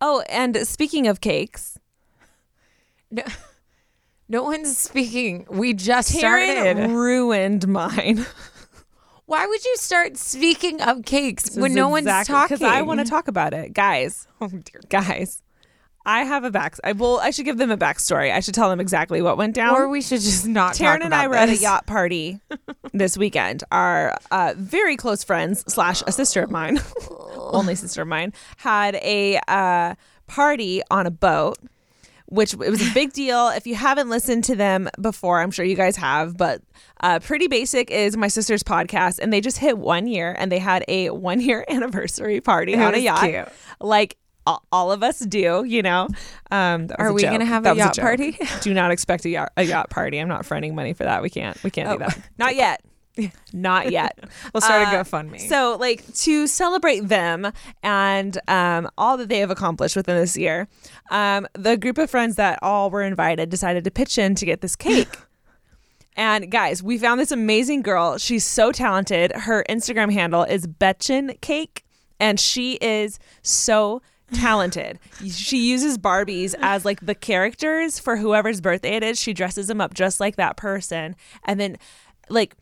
Oh, and speaking of cakes. No one's speaking. We just started. Taryn ruined mine. Why would you start speaking of cakes when no one's talking? Because I want to talk about it. Guys. Oh, dear. Guys. I have a back. I should give them a backstory. I should tell them exactly what went down. Or we should just not talk about it. Taryn and I were at a yacht party this weekend. Our very close friends / a sister of mine, only sister of mine, had a party on a boat, which it was a big deal. If you haven't listened to them before, I'm sure you guys have, but Pretty Basic is my sister's podcast, and they just hit 1 year, and they had a 1 year anniversary party on a yacht. Cute. Like, all of us do, you know. Are we going to have a yacht party? Do not expect a yacht party. I'm not fronting money for that. We can't do that. Not yet. Not yet. We'll start a GoFundMe. So, like, to celebrate them and all that they have accomplished within this year, the group of friends that all were invited decided to pitch in to get this cake. And guys, we found this amazing girl. She's so talented. Her Instagram handle is betchencake, and she is so talented. She uses Barbies as like the characters for whoever's birthday it is. She dresses them up just like that person, and then like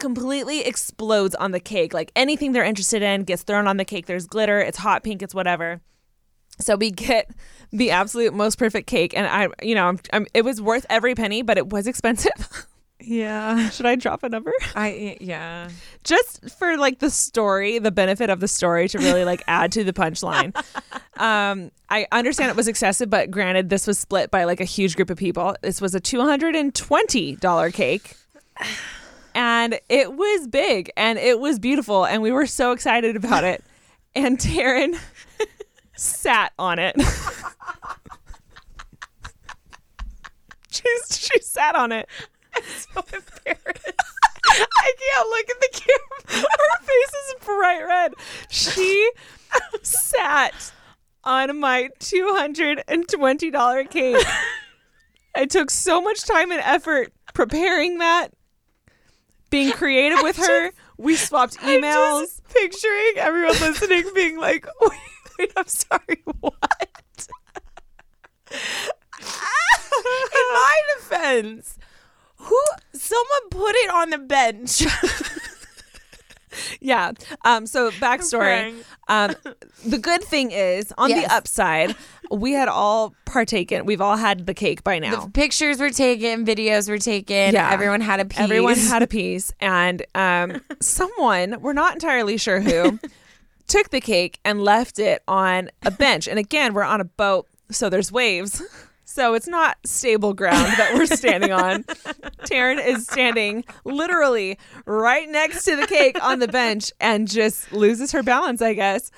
completely explodes on the cake. Like, anything they're interested in gets thrown on the cake. There's glitter, it's hot pink, it's whatever. So we get the absolute most perfect cake, and I it was worth every penny, but it was expensive. Yeah. Should I drop a number? Yeah. Just for like the story, the benefit of the story to really like add to the punchline. I understand it was excessive, but granted, this was split by like a huge group of people. This was a $220 cake. And it was big and it was beautiful, and we were so excited about it. And Taryn sat on it. She sat on it. I'm so embarrassed. I can't look at the camera. Her face is bright red. She sat on my $220 cake. I took so much time and effort preparing that, being creative with her. We swapped emails. I'm just picturing everyone listening being like, wait, I'm sorry, what? In my defense, someone put it on the bench. Yeah. So backstory. The good thing is, on the upside, we had all partaken. We've all had the cake by now. The pictures were taken. Videos were taken. Yeah. Everyone had a piece. And someone, we're not entirely sure who, took the cake and left it on a bench. And again, we're on a boat, so there's waves. So it's not stable ground that we're standing on. Taryn is standing literally right next to the cake on the bench and just loses her balance, I guess.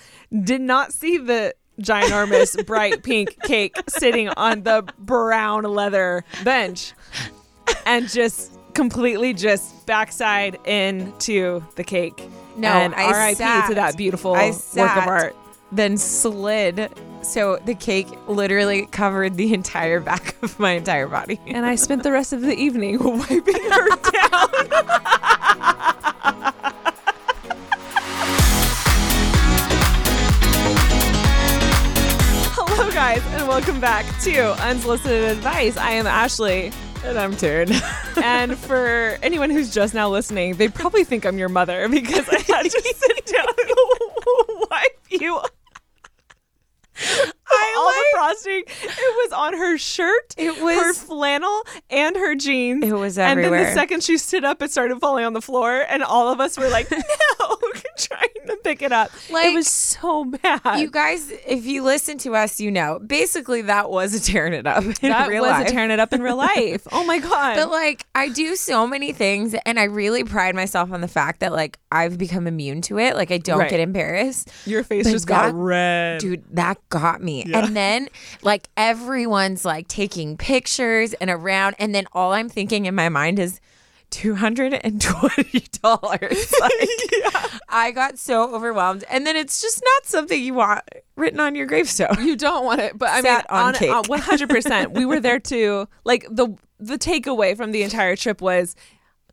Did not see the ginormous bright pink cake sitting on the brown leather bench, and just completely just backside into the cake. No, and R.I.P. to that beautiful work of art. Then slid. So the cake literally covered the entire back of my entire body. And I spent the rest of the evening wiping her down. Hello, guys, and welcome back to Unsolicited Advice. I am Ashley. And I'm Taryn. And for anyone who's just now listening, they probably think I'm your mother because I had to sit down and wipe you up. The frosting, it was on her shirt, it was her flannel and her jeans. It was everywhere. And then the second she stood up, it started falling on the floor, and all of us were like, no, trying to pick it up. Like, it was so bad. You guys, if you listen to us, you know, basically that was a tearing it up in real life. That was a tearing it up in real life. Oh my God. But like, I do so many things, and I really pride myself on the fact that like I've become immune to it. Like, I don't get embarrassed. Your face got red. Dude, that got me. Yeah. And then like everyone's like taking pictures and around, and then all I'm thinking in my mind is $220. Like, I got so overwhelmed, and then it's just not something you want written on your gravestone. You don't want it, but I mean, on cake. 100%. We were there too. Like, the takeaway from the entire trip was,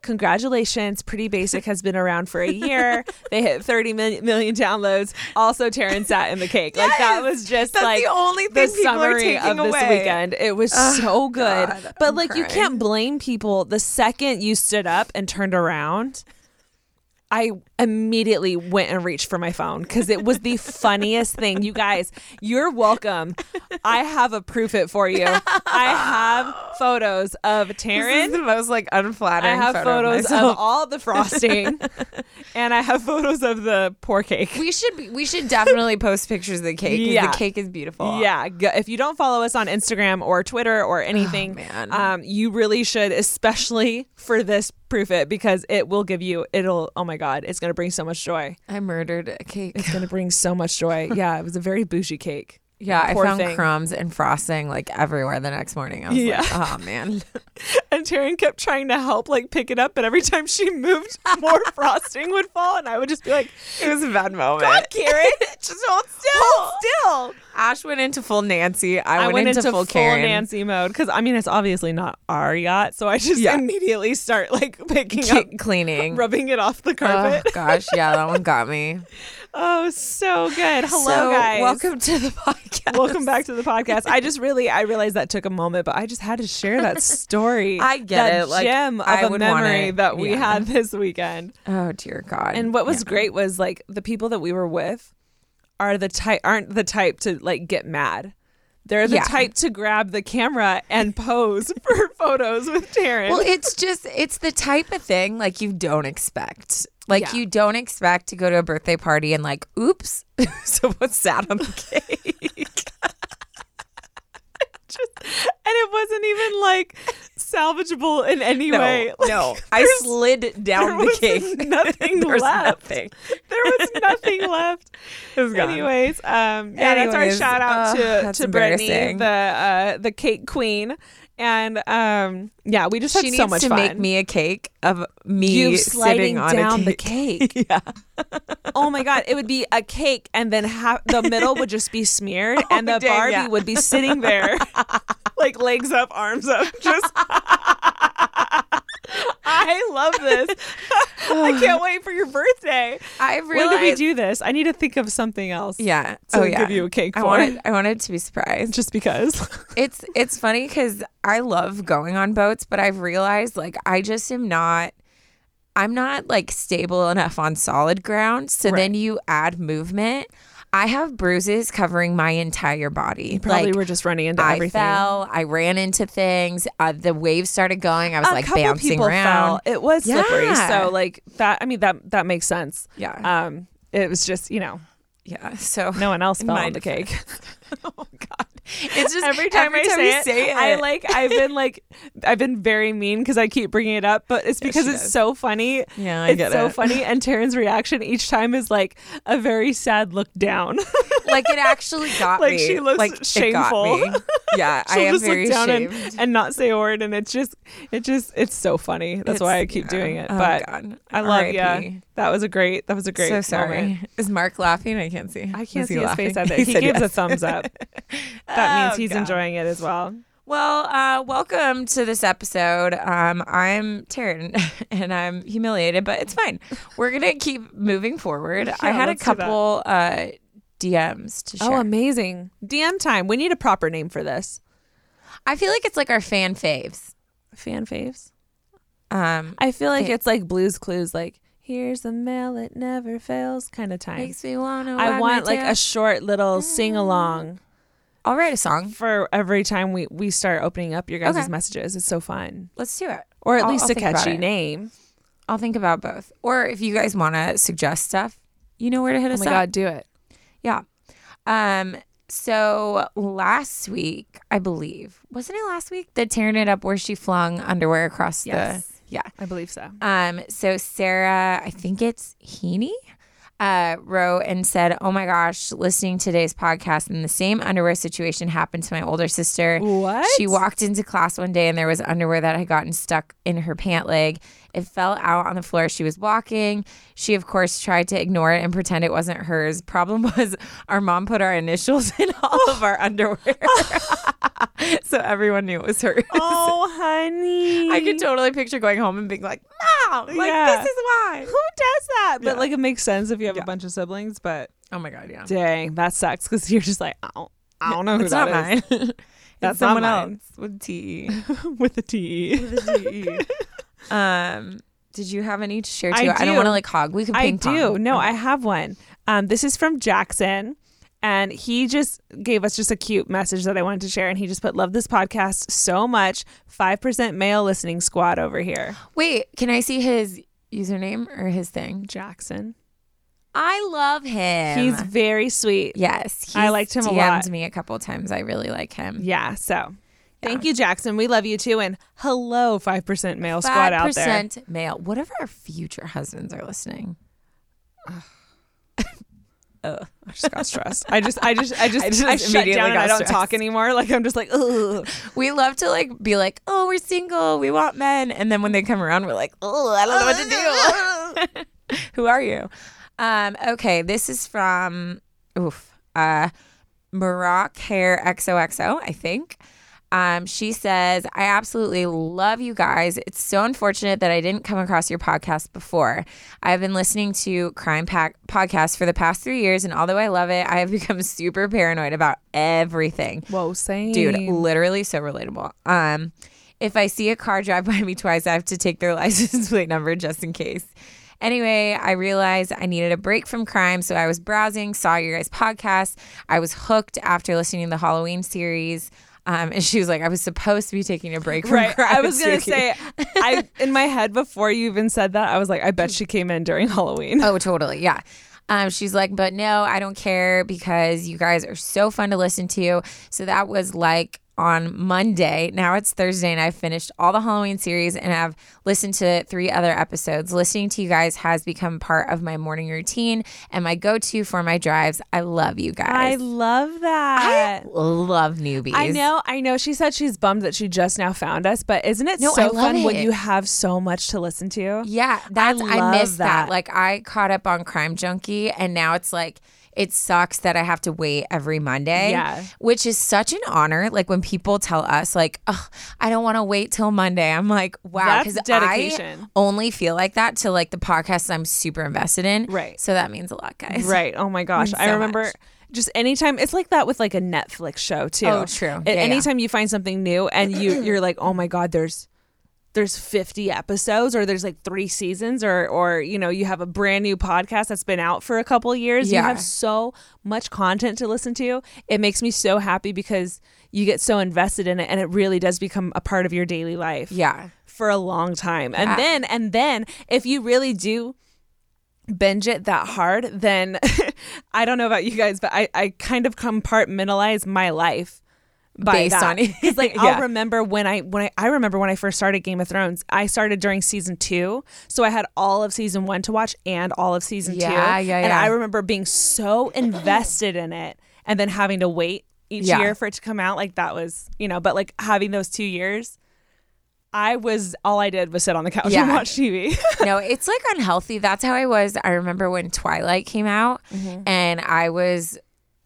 Congratulations, Pretty Basic has been around for a year. They hit 30 million downloads. Also, Taryn sat in the cake. Yes! Like, that was just that's like the, only thing the summary of this away. Weekend. It was so good. God, but I'm like, crying. You can't blame people. The second you stood up and turned around, I immediately went and reached for my phone because it was the funniest thing. You guys, you're welcome. I have a proof it for you. I have photos of Taryn. This is the most like unflattering. I have photos of all the frosting, and I have photos of the poor cake. We should definitely post pictures of the cake. Yeah, the cake is beautiful. Yeah, if you don't follow us on Instagram or Twitter or anything, you really should, especially for this proof it because it will give you. It'll. Oh my God. It's going to bring so much joy. I murdered a cake. It's going to bring so much joy. Yeah, it was a very bougie cake. Yeah, poor I found thing. Crumbs and frosting like everywhere the next morning. I was like, oh man. And Taryn kept trying to help like pick it up, but every time she moved, more frosting would fall, and I would just be like, it was a bad moment. God, Karen, just hold still. Hold still. Ash went into full Nancy. I went into full Karen. Nancy mode because I mean it's obviously not our yacht, so I just immediately start like picking up, cleaning, rubbing it off the carpet. Oh gosh, yeah, that one got me. Oh, so good. Hello, guys. Welcome to the podcast. Welcome back to the podcast. I realized that took a moment, but I just had to share that story. I get that it. That gem like, of I a memory that we had this weekend. Oh, dear God. And what was great was like the people that we were with aren't the type to like get mad. They're the type to grab the camera and pose for photos with Taryn. Well, it's the type of thing like you don't expect. Like you don't expect to go to a birthday party and like, oops, someone sat on the cake. And it wasn't even like salvageable in any way. Like, no, I slid down the cake. There was nothing left. It was gone. Anyways, that's our shout out to Brittany, the cake queen. And we just had so much fun. She needs to make me a cake of me you sliding sitting on down a cake. The cake. Yeah. Oh my God, it would be a cake, and then the middle would just be smeared, and the Barbie would be sitting there, like legs up, arms up, just. I love this. I can't wait for your birthday. I realized. When did we do this? I need to think of something else. Yeah. So give you a cake. I want it to be surprised. Just because. It's funny because I love going on boats, but I've realized like I just am not. I'm not like stable enough on solid ground. So then you add movement. I have bruises covering my entire body. You probably were just running into everything. I fell. I ran into things. The waves started going. I was like bouncing around. Fell. It was slippery. So like that. I mean that makes sense. Yeah. It was just Yeah. So no one else fell on the cake. Oh God. It's just every time I say it. I've been very mean because I keep bringing it up, but it's because it's so funny. Yeah, it's so funny, and Taryn's reaction each time is like a very sad look down. Like it actually got me. Like she looks shameful. It got me. Yeah, I am just very look down and not say a word, and it's so funny. That's why I keep doing it. Oh but God. I love you. That was a great. So sorry. Moment. Is Mark laughing? I can't see. I can't see his face at it. He gives a thumbs up. That means he's enjoying it as well. Well, welcome to this episode. I'm Taryn, and I'm humiliated, but it's fine. We're gonna keep moving forward. Yeah, I had a couple DMs to share. Oh, amazing! DM time. We need a proper name for this. I feel like it's like our fan faves. Fan faves. I feel like it's like Blue's Clues, like. Here's the mail, it never fails kind of time. Makes me wanna I want like a short little sing-along. I'll write a song. For every time we start opening up your guys' messages. It's so fun. Let's do it. Or at least a catchy name. I'll think about both. Or if you guys want to suggest stuff, you know where to hit us up. Oh my God, do it. Yeah. So last week, I believe, wasn't it last week? The Tearing It Up where she flung underwear across the... Yeah, I believe so. So Sarah, I think it's Heaney, wrote and said, oh my gosh, listening to today's podcast and the same underwear situation happened to my older sister. What? She walked into class one day and there was underwear that had gotten stuck in her pant leg. It fell out on the floor as she was walking. She, of course, tried to ignore it and pretend it wasn't hers. Problem was our mom put our initials in all of our underwear. So everyone knew it was hers. Oh, honey. I could totally picture going home and being like, Mom, like, this is why. Who does that? But, like, it makes sense if you have a bunch of siblings, but. Oh, my God, yeah. Dang, that sucks because you're just like, I don't know who that is. That's not mine. That's someone else with TE. With a TE. With a TE. Did you have any to share too? I don't want to like hog. We can ping pong. I do. No, I have one. This is from Jackson. And he just gave us just a cute message that I wanted to share. And he just put, love this podcast so much. 5% male listening squad over here. Wait, can I see his username or his thing? Jackson. I love him. He's very sweet. Yes. I liked him a lot. DM'd me a couple times. I really like him. Yeah. So thank you, Jackson. We love you too. And hello, 5% male squad out there. 5% male. What if our future husbands are listening? Ugh. I just got stressed. I just shut down and I don't talk anymore. Like, I'm just like, ugh. We love to like be like, oh, we're single. We want men. And then when they come around, we're like, oh, I don't know what to do. Who are you? Okay. This is from, Maroc Hair XOXO, I think. She says, I absolutely love you guys. It's so unfortunate that I didn't come across your podcast before. I've been listening to Crime Podcast for the past 3 years, and although I love it, I have become super paranoid about everything. Whoa, same. Dude, literally so relatable. If I see a car drive by me twice, I have to take their license plate number just in case. Anyway, I realized I needed a break from crime, so I was browsing, saw your guys' podcast. I was hooked after listening to the Halloween series. And she was like, I was supposed to be taking a break from crime. I was going to say, in my head before you even said that, I was like, I bet she came in during Halloween. Oh, totally. Yeah. She's like, but no, I don't care because you guys are so fun to listen to. So that was like on Monday. Now it's Thursday and I've finished all the Halloween series and I've listened to 3 other episodes. Listening to you guys has become part of my morning routine and my go-to for my drives. I love you guys. I love that. I love newbies. I know. She said she's bummed that she just now found us, but isn't it so fun when you have so much to listen to? Yeah, I miss that. Like, I caught up on Crime Junkie and now it's like, it sucks that I have to wait every Monday, which is such an honor. Like, when people tell us, like, oh, I don't want to wait till Monday. I'm like, wow. Because I only feel like that to, like, the podcasts I'm super invested in. Right. So that means a lot, guys. Right. Oh, my gosh. I remember just anytime. It's like that with, like, a Netflix show, too. Oh, true. Anytime you find something new and you're like, oh, my God, there's 50 episodes or there's like 3 seasons or you know, you have a brand new podcast that's been out for a couple years. Yeah. You have so much content to listen to. It makes me so happy because you get so invested in it and it really does become a part of your daily life. Yeah. For a long time. Yeah. And then if you really do binge it that hard, then I don't know about you guys, but I kind of compartmentalize my life. Based on it. It's like, I'll remember when I first started Game of Thrones. I started during season 2, so I had all of season 1 to watch and all of season 2. Yeah. And I remember being so invested in it and then having to wait each year for it to come out. Like, that was, you know, but like having those 2 years, all I did was sit on the couch and watch TV. No, it's like unhealthy. That's how I was. I remember when Twilight came out and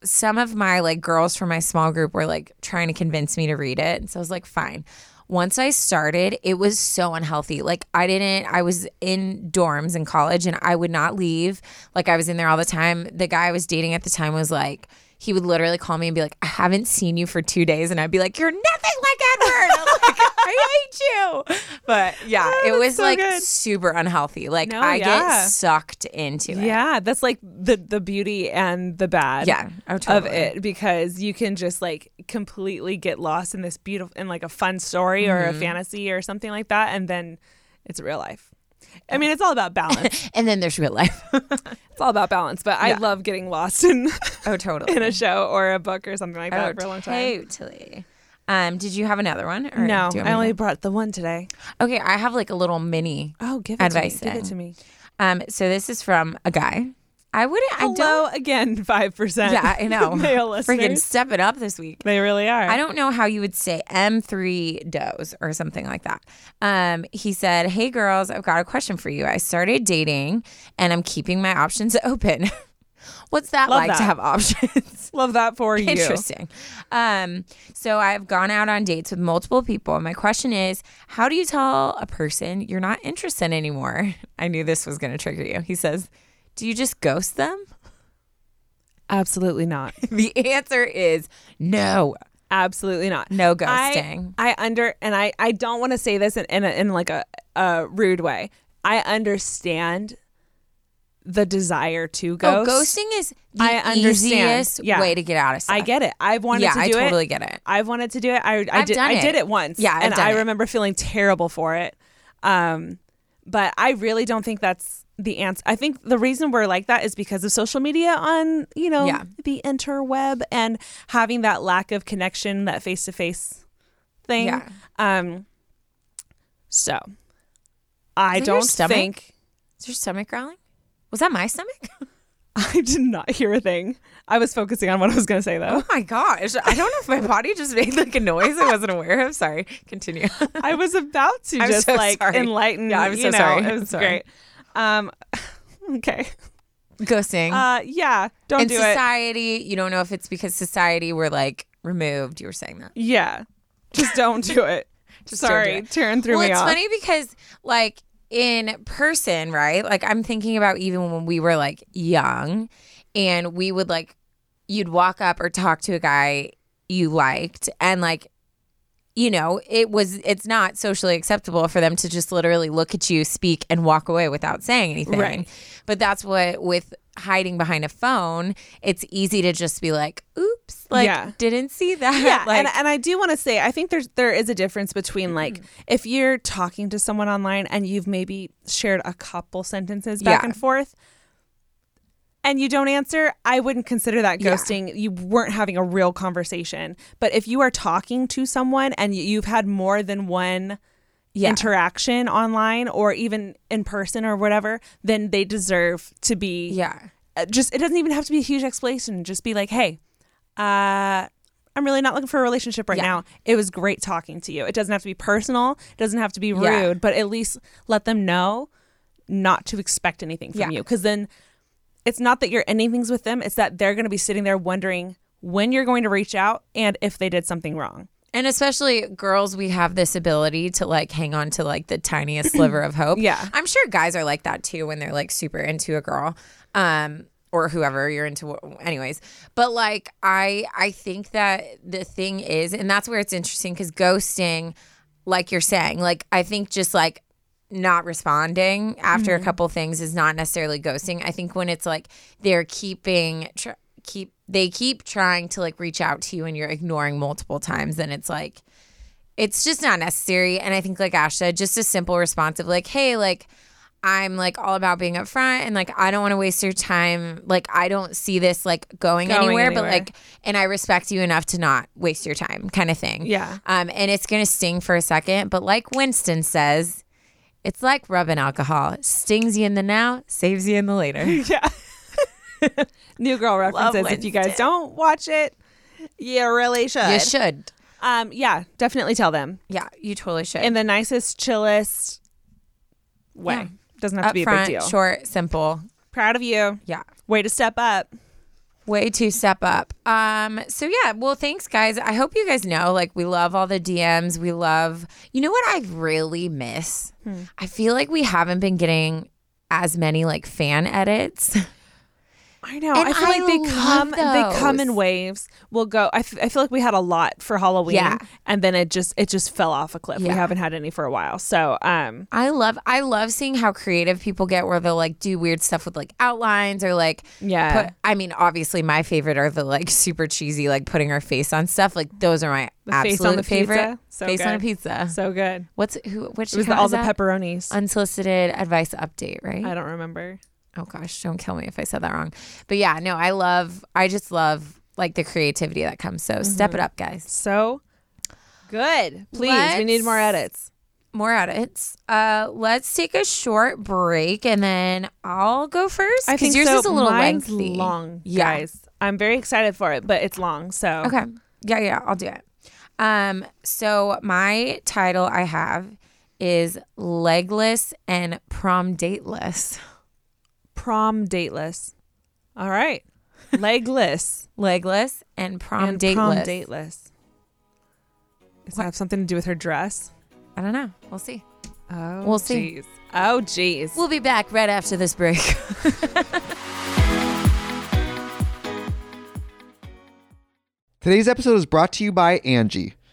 some of my like girls from my small group were like trying to convince me to read it. And so I was like, fine. Once I started, it was so unhealthy. Like, I was in dorms in college and I would not leave. Like, I was in there all the time. The guy I was dating at the time was like, he would literally call me and be like, I haven't seen you for 2 days. And I'd be like, you're nothing like Edward. I'm like, I hate you. But yeah, it was so like good. Super unhealthy. Like, get sucked into it. Yeah, that's like the beauty and the bad of it, because you can just like completely get lost in this beautiful, in like a fun story or a fantasy or something like that. And then it's real life. I mean, it's all about balance. And then there's real life. It's all about balance. But I love getting lost in in a show or a book or something like that for a long time. Totally. Did you have another one? Or no, I only brought the one today. Okay, I have like a little mini advice. Give it to me. So this is from a guy. I wouldn't. Hello, I don't. Again, 5%. Yeah, I know. Male listeners. Freaking step it up this week. They really are. I don't know how you would say M3 does or something like that. He said, "Hey girls, I've got a question for you. I started dating and I'm keeping my options open." What's that like to have options? Love that for you. Interesting. So I've gone out on dates with multiple people. And my question is, how do you tell a person you're not interested anymore? I knew this was going to trigger you. He says, do you just ghost them? Absolutely not. The answer is no. Absolutely not. No ghosting. I don't want to say this in a rude way. I understand the desire to ghost. Oh, ghosting is the easiest way to get out of stuff. I get it. I've wanted to do it. Yeah, I totally get it. I've wanted to do it. I did it once. Yeah, I remember feeling terrible for it. But I really don't think that's the answer. I think the reason we're like that is because of social media on, the interweb and having that lack of connection, that face-to-face thing. Yeah. So I don't think... Is your stomach growling? Was that my stomach? I did not hear a thing. I was focusing on what I was going to say, though. Oh, my gosh. I don't know if my body just made a noise I wasn't aware of. Sorry. Continue. I was about to enlighten. Yeah, I'm so sorry. It was great. Okay. Ghosting. Don't do it. In society, you don't know if it's because society were removed. You were saying that. Yeah. Just don't do it. Sorry. Tearing through me off. Well, it's funny because in person, right? I'm thinking about even when we were young and we would you'd walk up or talk to a guy you liked and it's not socially acceptable for them to just literally look at you, speak, and walk away without saying anything. Right. But that's what with hiding behind a phone, it's easy to just be oops, didn't see that. Yeah, and I do want to say, I think there is a difference between if you're talking to someone online and you've maybe shared a couple sentences back and forth and you don't answer, I wouldn't consider that ghosting. Yeah. You weren't having a real conversation. But if you are talking to someone and you've had more than one interaction online or even in person or whatever, then they deserve to be... Yeah. Just, it doesn't even have to be a huge explanation. Just be hey, I'm really not looking for a relationship right now. It was great talking to you. It doesn't have to be personal. It doesn't have to be rude. Yeah. But at least let them know not to expect anything from you. Because then... It's not that you're ending things with them. It's that they're going to be sitting there wondering when you're going to reach out and if they did something wrong. And especially girls, we have this ability to hang on to the tiniest sliver of hope. Yeah. I'm sure guys are like that too when they're super into a girl or whoever you're into anyways. But I think that the thing is, and that's where it's interesting because ghosting, you're saying, I think just not responding after a couple things is not necessarily ghosting. I think when it's they're keep trying to reach out to you and you're ignoring multiple times, then it's it's just not necessary. And I think Ash said, just a simple response of hey, I'm all about being upfront and I don't want to waste your time. I don't see this going anywhere. But and I respect you enough to not waste your time, kind of thing. Yeah. And it's gonna sting for a second, but Winston says, it's like rubbing alcohol. It stings you in the now, saves you in the later. Yeah. New Girl references. If you guys don't watch it, you really should. You should. Yeah, definitely tell them. Yeah, you totally should. In the nicest, chillest way. Yeah. Doesn't have to be a big deal. Short, simple. Proud of you. Yeah. Way to step up. Way to step up. So yeah, well, thanks guys. I hope you guys know, we love all the DMs. We love, you know what I really miss? I feel we haven't been getting as many fan edits. I know. And I feel they come in waves. We'll go. I feel we had a lot for Halloween, and then it just fell off a cliff. Yeah. We haven't had any for a while. So I love seeing how creative people get, where they'll do weird stuff with outlines or obviously my favorite are the super cheesy putting our face on stuff. Those are my absolute favorite. Face on a pizza, so good. Which it was all the pepperonis? Unsolicited advice update, right? I don't remember. Oh gosh, don't kill me if I said that wrong. But yeah, no, I just love the creativity that comes. So step it up, guys. So good. Please, we need more edits. More edits. Let's take a short break and then I'll go first. I think yours is a little lengthy. Long, guys. I'm very excited for it, but it's long. So okay, yeah, I'll do it. So my title I have is Legless and Prom Dateless. All right. Legless and prom dateless. Does that have something to do with her dress? I don't know. We'll see. Oh, we'll see. Geez. Oh, geez. We'll be back right after this break. Today's episode is brought to you by Angie.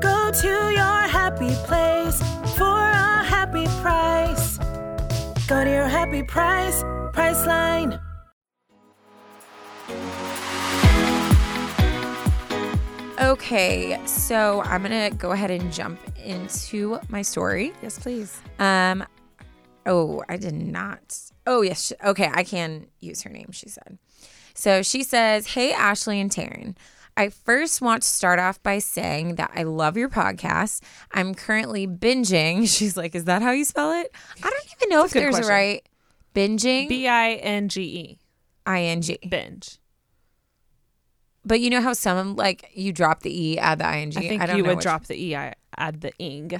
Go to your happy place for a happy price. Go to your happy price, Priceline. Okay, so I'm going to go ahead and jump into my story. Yes, please. I did not. Oh, yes. Okay, I can use her name, she said. So she says, hey, Ashley and Taryn. I first want to start off by saying that I love your podcast. I'm currently binging. She's like, is that how you spell it? I don't even know if there's a right. Binging? B-I-N-G-E. I-N-G. Binge. But you know how some, like, you drop the E, add the I-N-G? I think I don't you know would which. Drop the E, add the ing.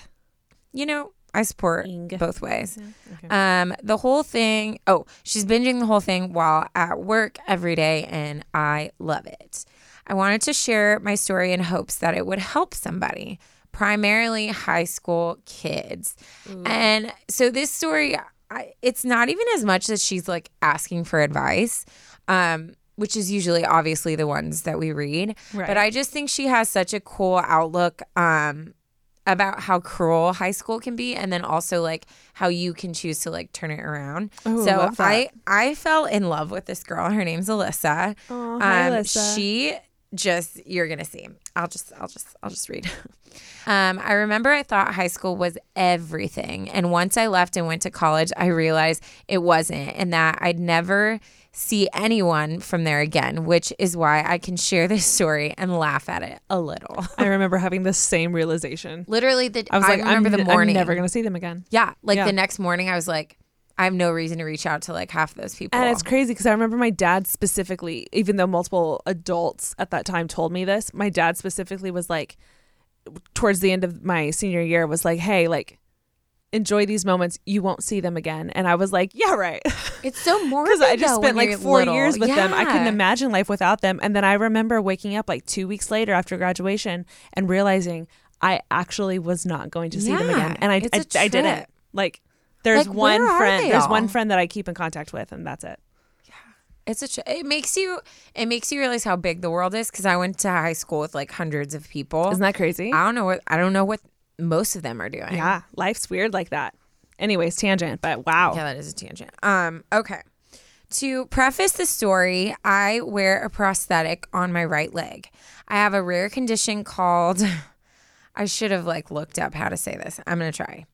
You know, I support both ways. Okay. The whole thing. Oh, she's binging the whole thing while at work every day, and I love it. I wanted to share my story in hopes that it would help somebody, primarily high school kids. Ooh. And so this story, it's not even as much that she's like asking for advice, which is usually obviously the ones that we read. Right. But I just think she has such a cool outlook about how cruel high school can be, and then also like how you can choose to like turn it around. Ooh, so I fell in love with this girl. Her name's Alyssa. Oh, hi, Alyssa. You're going to see. I'll just read. I remember I thought high school was everything. And once I left and went to college, I realized it wasn't, and that I'd never see anyone from there again, which is why I can share this story and laugh at it a little. I remember having the same realization. Literally, I remember the morning. I'm never going to see them again. Yeah. The next morning, I was like, I have no reason to reach out to like half those people. And it's crazy because I remember my dad specifically, even though multiple adults at that time told me this, my dad specifically was like, towards the end of my senior year, was like, hey, like, enjoy these moments. You won't see them again. And I was like, yeah, right. It's so morbid. Because I just spent like 4 years with them. I couldn't imagine life without them. And then I remember waking up like 2 weeks later after graduation and realizing I actually was not going to see them again. And I did it. Like, there's like, one friend. There's one friend that I keep in contact with, and that's it. Yeah, it makes you realize how big the world is. Because I went to high school with like hundreds of people. Isn't that crazy? I don't know what most of them are doing. Yeah, life's weird like that. Anyways, tangent. But wow, yeah, that is a tangent. Okay. To preface the story, I wear a prosthetic on my right leg. I have a rare condition called. I should have like looked up how to say this. I'm gonna try.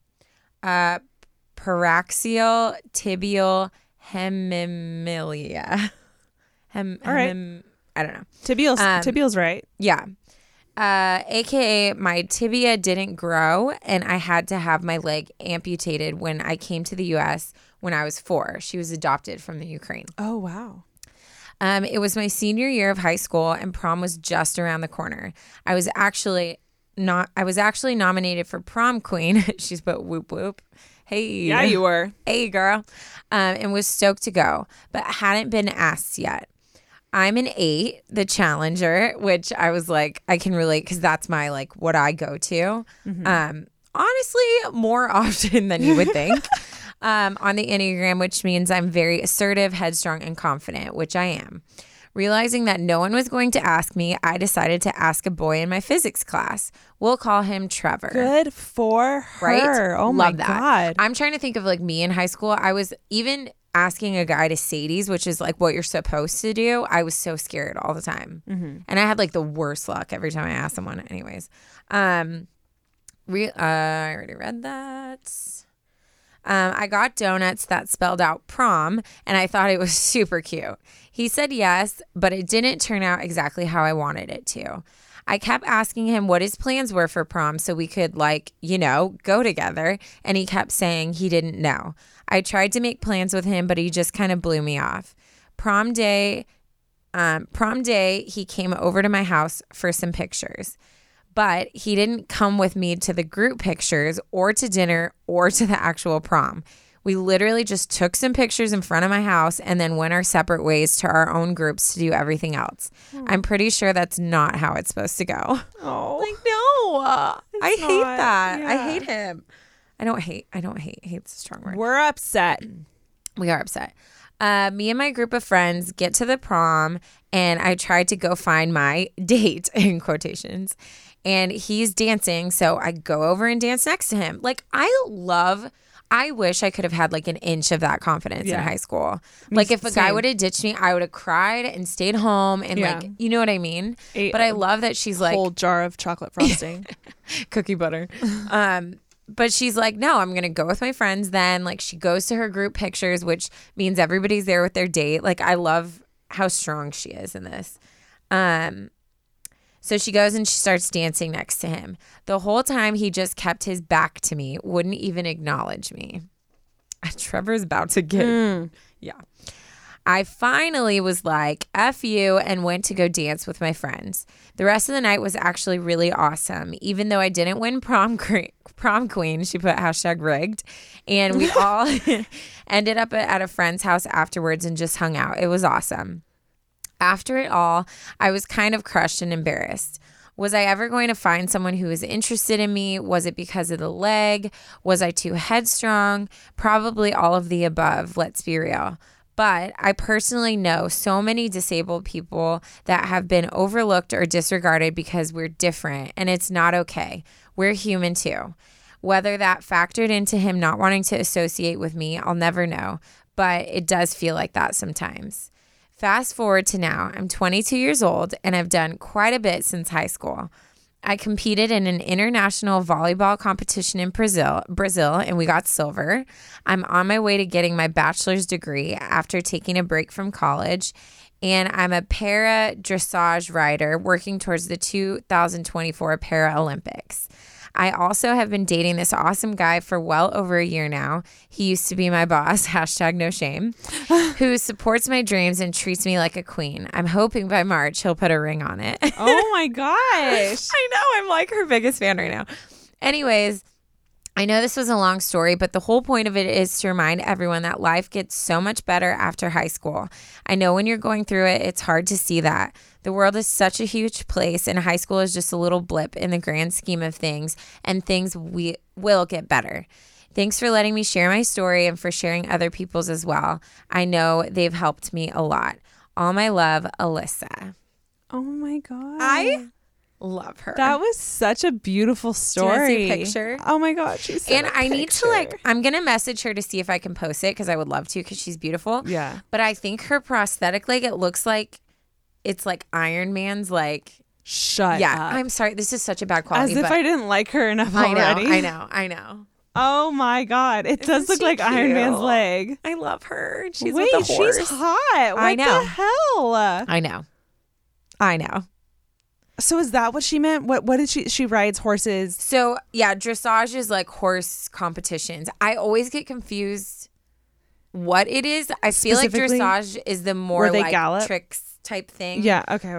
Paraxial tibial hemimelia. All right. I don't know. Tibial's right. Yeah. AKA my tibia didn't grow and I had to have my leg amputated when I came to the U.S. when I was 4. She was adopted from the Ukraine. Oh, wow. It was my senior year of high school and prom was just around the corner. I was actually nominated for prom queen. She's but whoop whoop. Hey. Yeah, you were. Hey, girl. And was stoked to go, but hadn't been asked yet. I'm an 8, the challenger, which I was like, I can relate because that's my, like, what I go to. Mm-hmm. Honestly, more often than you would think on the Enneagram, which means I'm very assertive, headstrong, and confident, which I am. Realizing that no one was going to ask me, I decided to ask a boy in my physics class. We'll call him Trevor. Good for her. Right? Oh, my God. I'm trying to think of, like, me in high school. I was even asking a guy to Sadie's, which is, like, what you're supposed to do. I was so scared all the time. Mm-hmm. And I had, like, the worst luck every time I asked someone. Anyways. I already read that. I got donuts that spelled out prom, and I thought it was super cute. He said yes, but it didn't turn out exactly how I wanted it to. I kept asking him what his plans were for prom so we could, like, you know, go together, and he kept saying he didn't know. I tried to make plans with him, but he just kind of blew me off. Prom day, he came over to my house for some pictures. But he didn't come with me to the group pictures or to dinner or to the actual prom. We literally just took some pictures in front of my house and then went our separate ways to our own groups to do everything else. Oh. I'm pretty sure that's not how it's supposed to go. Oh, like, no, I hate that. Yeah. I hate him. I don't hate. Hate's a strong word. We're upset. We are upset. Me and my group of friends get to the prom and I tried to go find my date in quotations. And he's dancing, so I go over and dance next to him. Like, I wish I could have had, like, an inch of that confidence in high school. Like, if a guy would have ditched me, I would have cried and stayed home and, like, you know what I mean? But I love that she's, like, a whole jar of chocolate frosting. Cookie butter. But she's like, no, I'm going to go with my friends then. Like, she goes to her group pictures, which means everybody's there with their date. Like, I love how strong she is in this. So she goes and she starts dancing next to him. The whole time he just kept his back to me, wouldn't even acknowledge me. Trevor's about to get yeah. I finally was like, F you, and went to go dance with my friends. The rest of the night was actually really awesome, even though I didn't win prom queen. She put #rigged. And we all ended up at a friend's house afterwards and just hung out. It was awesome. After it all, I was kind of crushed and embarrassed. Was I ever going to find someone who was interested in me? Was it because of the leg? Was I too headstrong? Probably all of the above, let's be real. But I personally know so many disabled people that have been overlooked or disregarded because we're different, and it's not okay. We're human too. Whether that factored into him not wanting to associate with me, I'll never know, but it does feel like that sometimes. Fast forward to now, I'm 22 years old and I've done quite a bit since high school. I competed in an international volleyball competition in Brazil, and we got silver. I'm on my way to getting my bachelor's degree after taking a break from college, and I'm a para dressage rider working towards the 2024 Paralympics. I also have been dating this awesome guy for well over a year now. He used to be my boss, #no shame, who supports my dreams and treats me like a queen. I'm hoping by March he'll put a ring on it. Oh my gosh. I know. I'm like her biggest fan right now. Anyways, I know this was a long story, but the whole point of it is to remind everyone that life gets so much better after high school. I know when you're going through it, it's hard to see that. The world is such a huge place, and high school is just a little blip in the grand scheme of things, and things we will get better. Thanks for letting me share my story and for sharing other people's as well. I know they've helped me a lot. All my love, Alyssa. Oh my God. I love her. That was such a beautiful story. Do you want to see a picture? Oh my God, she's so and I need to I'm gonna message her to see if I can post it because I would love to because she's beautiful. Yeah. But I think her prosthetic leg, it looks like it's like Iron Man's like shut up. I'm sorry. This is such a bad quality. As if I didn't like her enough already. I know. Oh my God. It does look like cute? Iron Man's leg. I love her. She's Wait, with the horse. She's hot. What I know. The hell? I know. So is that what she meant? What did she rides horses? So yeah, dressage is like horse competitions. I always get confused what it is. I feel like dressage is the more like gallop? Tricks type thing. Yeah, okay.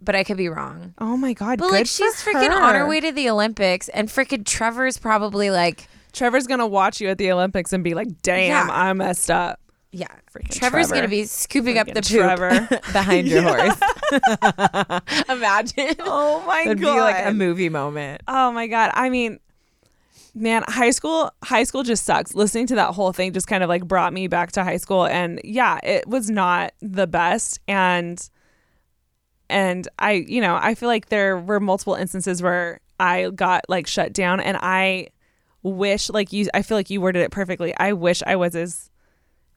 But I could be wrong. Oh my God. But good like she's for freaking her. On her way to the Olympics, and freaking Trevor's probably like Trevor's gonna watch you at the Olympics and be like, damn, yeah. I messed up. Yeah, freaking Trevor's Trevor. Gonna be scooping freaking up the Trevor behind your horse. Imagine. Oh my That'd God. It'd be like a movie moment. Oh my God. I mean, man, high school just sucks. Listening to that whole thing just kind of like brought me back to high school, and yeah, it was not the best. And I, you know, I feel like there were multiple instances where I got like shut down, and I wish like you. I feel like you worded it perfectly. I wish I was as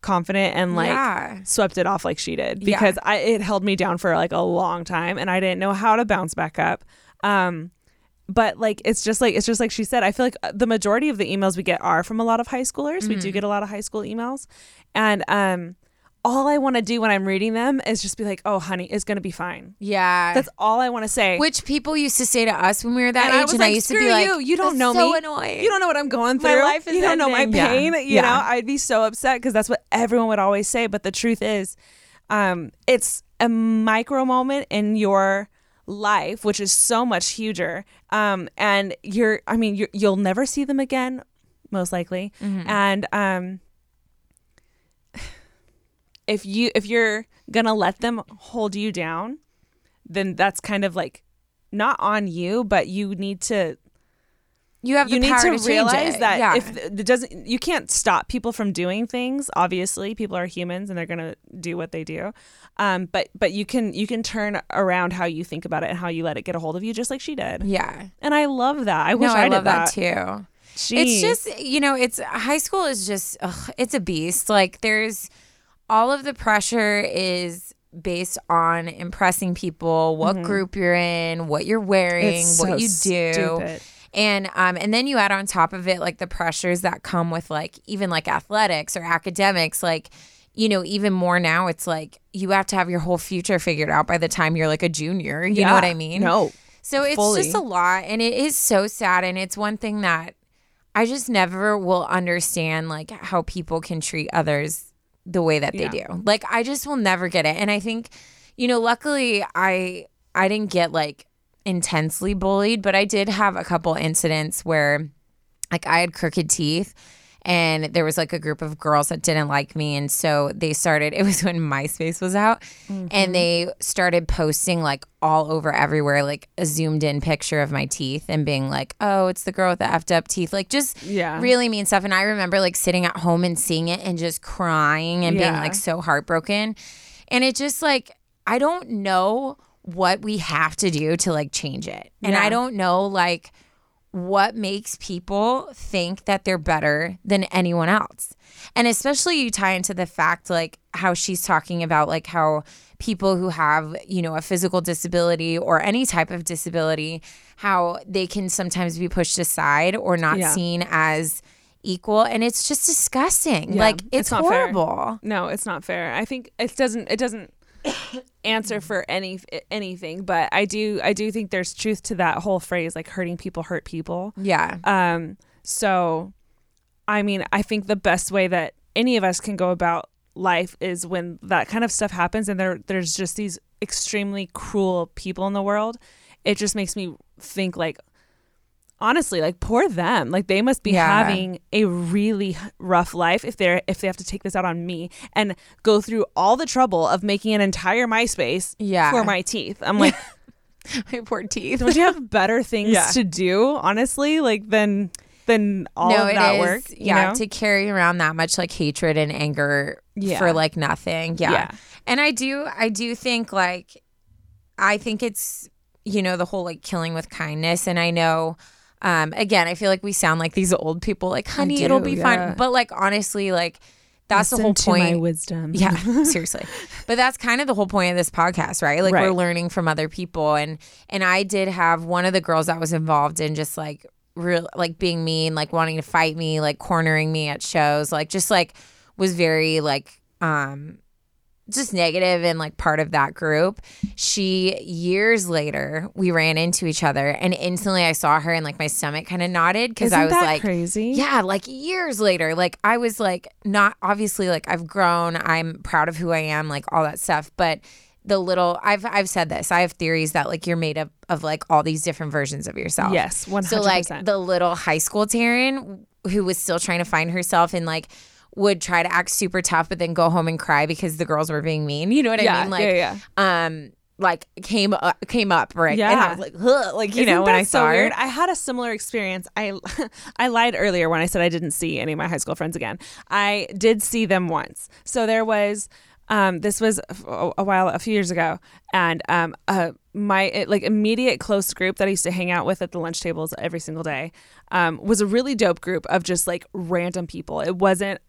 confident and like yeah. swept it off like she did, because yeah. It held me down for like a long time, and I didn't know how to bounce back up. But like it's just like she said, I feel like the majority of the emails we get are from a lot of high schoolers. Mm-hmm. We do get a lot of high school emails, and all I want to do when I'm reading them is just be like, oh, honey, it's going to be fine. Yeah. That's all I want to say. Which people used to say to us when we were that age, and I used to be like, you don't know me. So annoying. You don't know what I'm going through. My life is ending. You don't know my pain. Yeah. You know, I'd be so upset because that's what everyone would always say. But the truth is, it's a micro moment in your life, which is so much huger. And you'll never see them again, most likely. Mm-hmm. And, if you're gonna let them hold you down, then that's kind of like not on you, but you need to. You have the power to realize that if it doesn't, you can't stop people from doing things. Obviously, people are humans and they're gonna do what they do. But you can turn around how you think about it and how you let it get a hold of you, just like she did. Yeah, and I love that. I wish I did that. I love that too. Jeez. It's just, you know, it's high school is just it's a beast. Like there's. All of the pressure is based on impressing people, what mm-hmm. group you're in, what you're wearing, it's what so you do. Stupid. And then you add on top of it, like the pressures that come with like even like athletics or academics, like, you know, even more now it's like you have to have your whole future figured out by the time you're like a junior. You know what I mean? No. So it's fully. Just a lot, and it is so sad. And it's one thing that I just never will understand, like how people can treat others the way that they do. Like, I just will never get it. And I think, you know, luckily I didn't get like intensely bullied, but I did have a couple incidents where like I had crooked teeth, and there was like a group of girls that didn't like me. And so it was when MySpace was out, mm-hmm. and they started posting like all over everywhere, like a zoomed in picture of my teeth and being like, oh, it's the girl with the effed up teeth. Like just really mean stuff. And I remember like sitting at home and seeing it and just crying and being like so heartbroken. And it just like, I don't know what we have to do to like change it. And I don't know like what makes people think that they're better than anyone else. And especially you tie into the fact like how she's talking about like how people who have, you know, a physical disability or any type of disability, how they can sometimes be pushed aside or not seen as equal. And it's just disgusting. Like it's not horrible. Fair. No, it's not fair. I think it doesn't answer for anything, but I do think there's truth to that whole phrase, like hurting people hurt people. So I mean, I think the best way that any of us can go about life is when that kind of stuff happens and there's just these extremely cruel people in the world. It just makes me think, like, honestly, like, poor them. Like, they must be having a really rough life if they have to take this out on me and go through all the trouble of making an entire MySpace for my teeth. I'm like, my poor teeth. Don't you have better things to do, honestly, like, than all of that work? You know? To carry around that much like hatred and anger for like nothing. Yeah. And I do think, like, I think it's, you know, the whole like killing with kindness. And I know. Again, I feel like we sound like these old people, like, honey, it'll be fine. But like, honestly, like, that's the whole point. To my wisdom. Yeah, seriously. But that's kind of the whole point of this podcast, right? Like, we're learning from other people. And I did have one of the girls that was involved in just like real, like being mean, like wanting to fight me, like cornering me at shows, like just like was very like just negative and like part of that group. She, years later, we ran into each other and instantly I saw her and like my stomach kind of nodded because I was like, crazy. Yeah, like years later, like I was like, not obviously, like I've grown, I'm proud of who I am, like all that stuff. But the little, I've said this, I have theories that like you're made up of like all these different versions of yourself. Yes, 100%. So like the little high school Taryn who was still trying to find herself and like would try to act super tough, but then go home and cry because the girls were being mean. You know what I mean? Like, yeah. Like came up, right? Yeah. And I was like, ugh, like you know, when I saw her. I had a similar experience. I lied earlier when I said I didn't see any of my high school friends again. I did see them once. So there was, this was a few years ago, and my like immediate close group that I used to hang out with at the lunch tables every single day was a really dope group of just like random people. It wasn't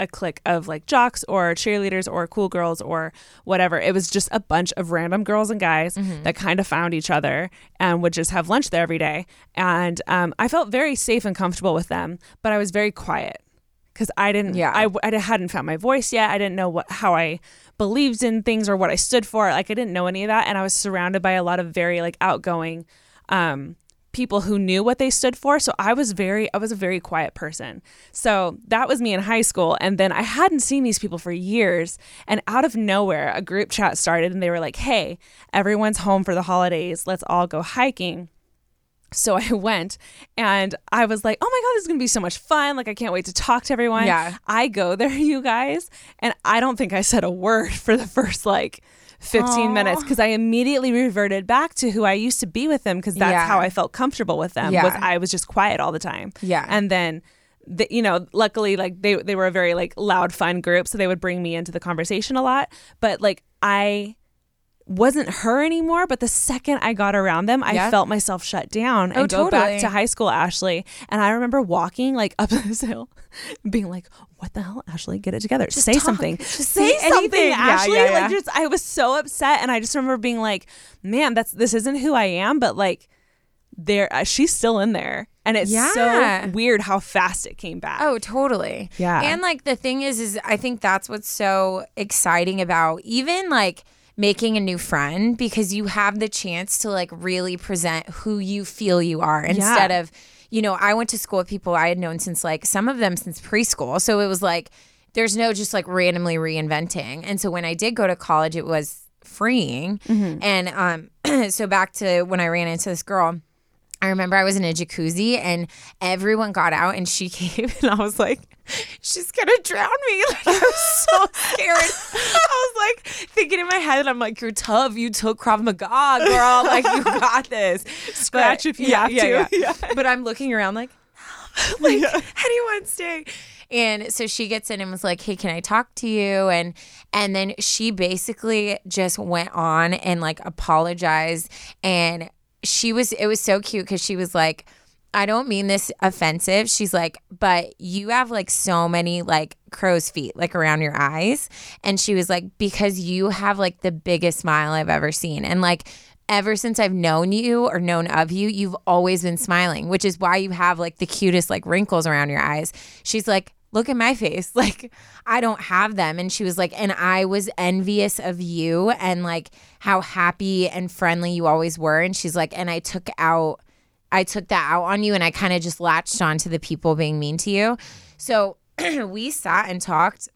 a clique of like jocks or cheerleaders or cool girls or whatever. It was just a bunch of random girls and guys that kind of found each other and would just have lunch there every day. And I felt very safe and comfortable with them, but I was very quiet because I didn't. Yeah. I hadn't found my voice yet. I didn't know how I believed in things or what I stood for. Like I didn't know any of that. And I was surrounded by a lot of very like outgoing people who knew what they stood for. So I was a very quiet person. So that was me in high school. And then I hadn't seen these people for years. And out of nowhere, a group chat started and they were like, hey, everyone's home for the holidays. Let's all go hiking. So I went and I was like, oh my God, this is going to be so much fun. Like, I can't wait to talk to everyone. Yeah. I go there, you guys. And I don't think I said a word for the first like 15 minutes because I immediately reverted back to who I used to be with them because that's how I felt comfortable with them was I was just quiet all the time. Yeah. And then, you know, luckily, like they were a very like loud, fun group. So they would bring me into the conversation a lot. But like I wasn't her anymore, but the second I got around them, I felt myself shut down and go back to high school, Ashley. And I remember walking like up this hill, being like, "What the hell, Ashley? Get it together! Just say something! Just say anything, Ashley!" Yeah, yeah, yeah. Like, just I was so upset, and I just remember being like, "Man, this isn't who I am," but like, she's still in there, and it's so weird how fast it came back. Oh, totally. Yeah. And like the thing is I think that's what's so exciting about even like making a new friend, because you have the chance to like really present who you feel you are instead of, you know, I went to school with people I had known since like some of them since preschool. So it was like, there's no just like randomly reinventing. And so when I did go to college, it was freeing. Mm-hmm. And so back to when I ran into this girl, I remember I was in a jacuzzi and everyone got out and she came and I was like, she's going to drown me. Like, I was so scared. I was like thinking in my head and I'm like, you're tough. You took Krav Maga, girl. Like, you got this. Scratch if you have to. Yeah. But I'm looking around like, anyone stay? And so she gets in and was like, hey, can I talk to you? And then she basically just went on and like apologized. And it was so cute because she was like, I don't mean this offensive. She's like, but you have like so many like crow's feet like around your eyes. And she was like, because you have like the biggest smile I've ever seen. And like ever since I've known you or known of you, you've always been smiling, which is why you have like the cutest like wrinkles around your eyes. She's like, look at my face. Like, I don't have them. And she was like, and I was envious of you and like how happy and friendly you always were. And she's like, and I took that out on you and I kind of just latched on to the people being mean to you. So we sat and talked.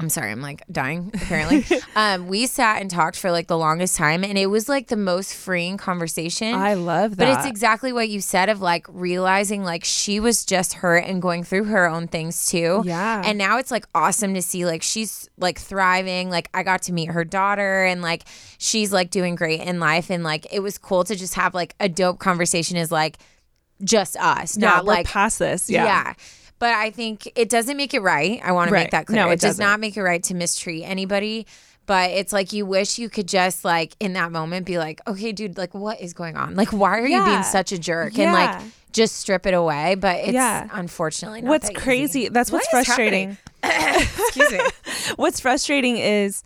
I'm sorry, I'm like dying apparently. We sat and talked for like the longest time and it was like the most freeing conversation. I love that. But it's exactly what you said of like realizing like she was just hurt and going through her own things too. Yeah. And now it's like awesome to see like she's like thriving. Like I got to meet her daughter and like she's like doing great in life and like it was cool to just have like a dope conversation is like just us. Yeah, not like past this. Yeah. Yeah. But I think it doesn't make it right. I want to make that clear. No, it does not make it right to mistreat anybody. But it's like you wish you could just like in that moment be like, okay, dude, like what is going on? Like why are you being such a jerk? Yeah. And like just strip it away. But it's unfortunately not what's that crazy. Easy. That's what's frustrating. Excuse me. What's frustrating is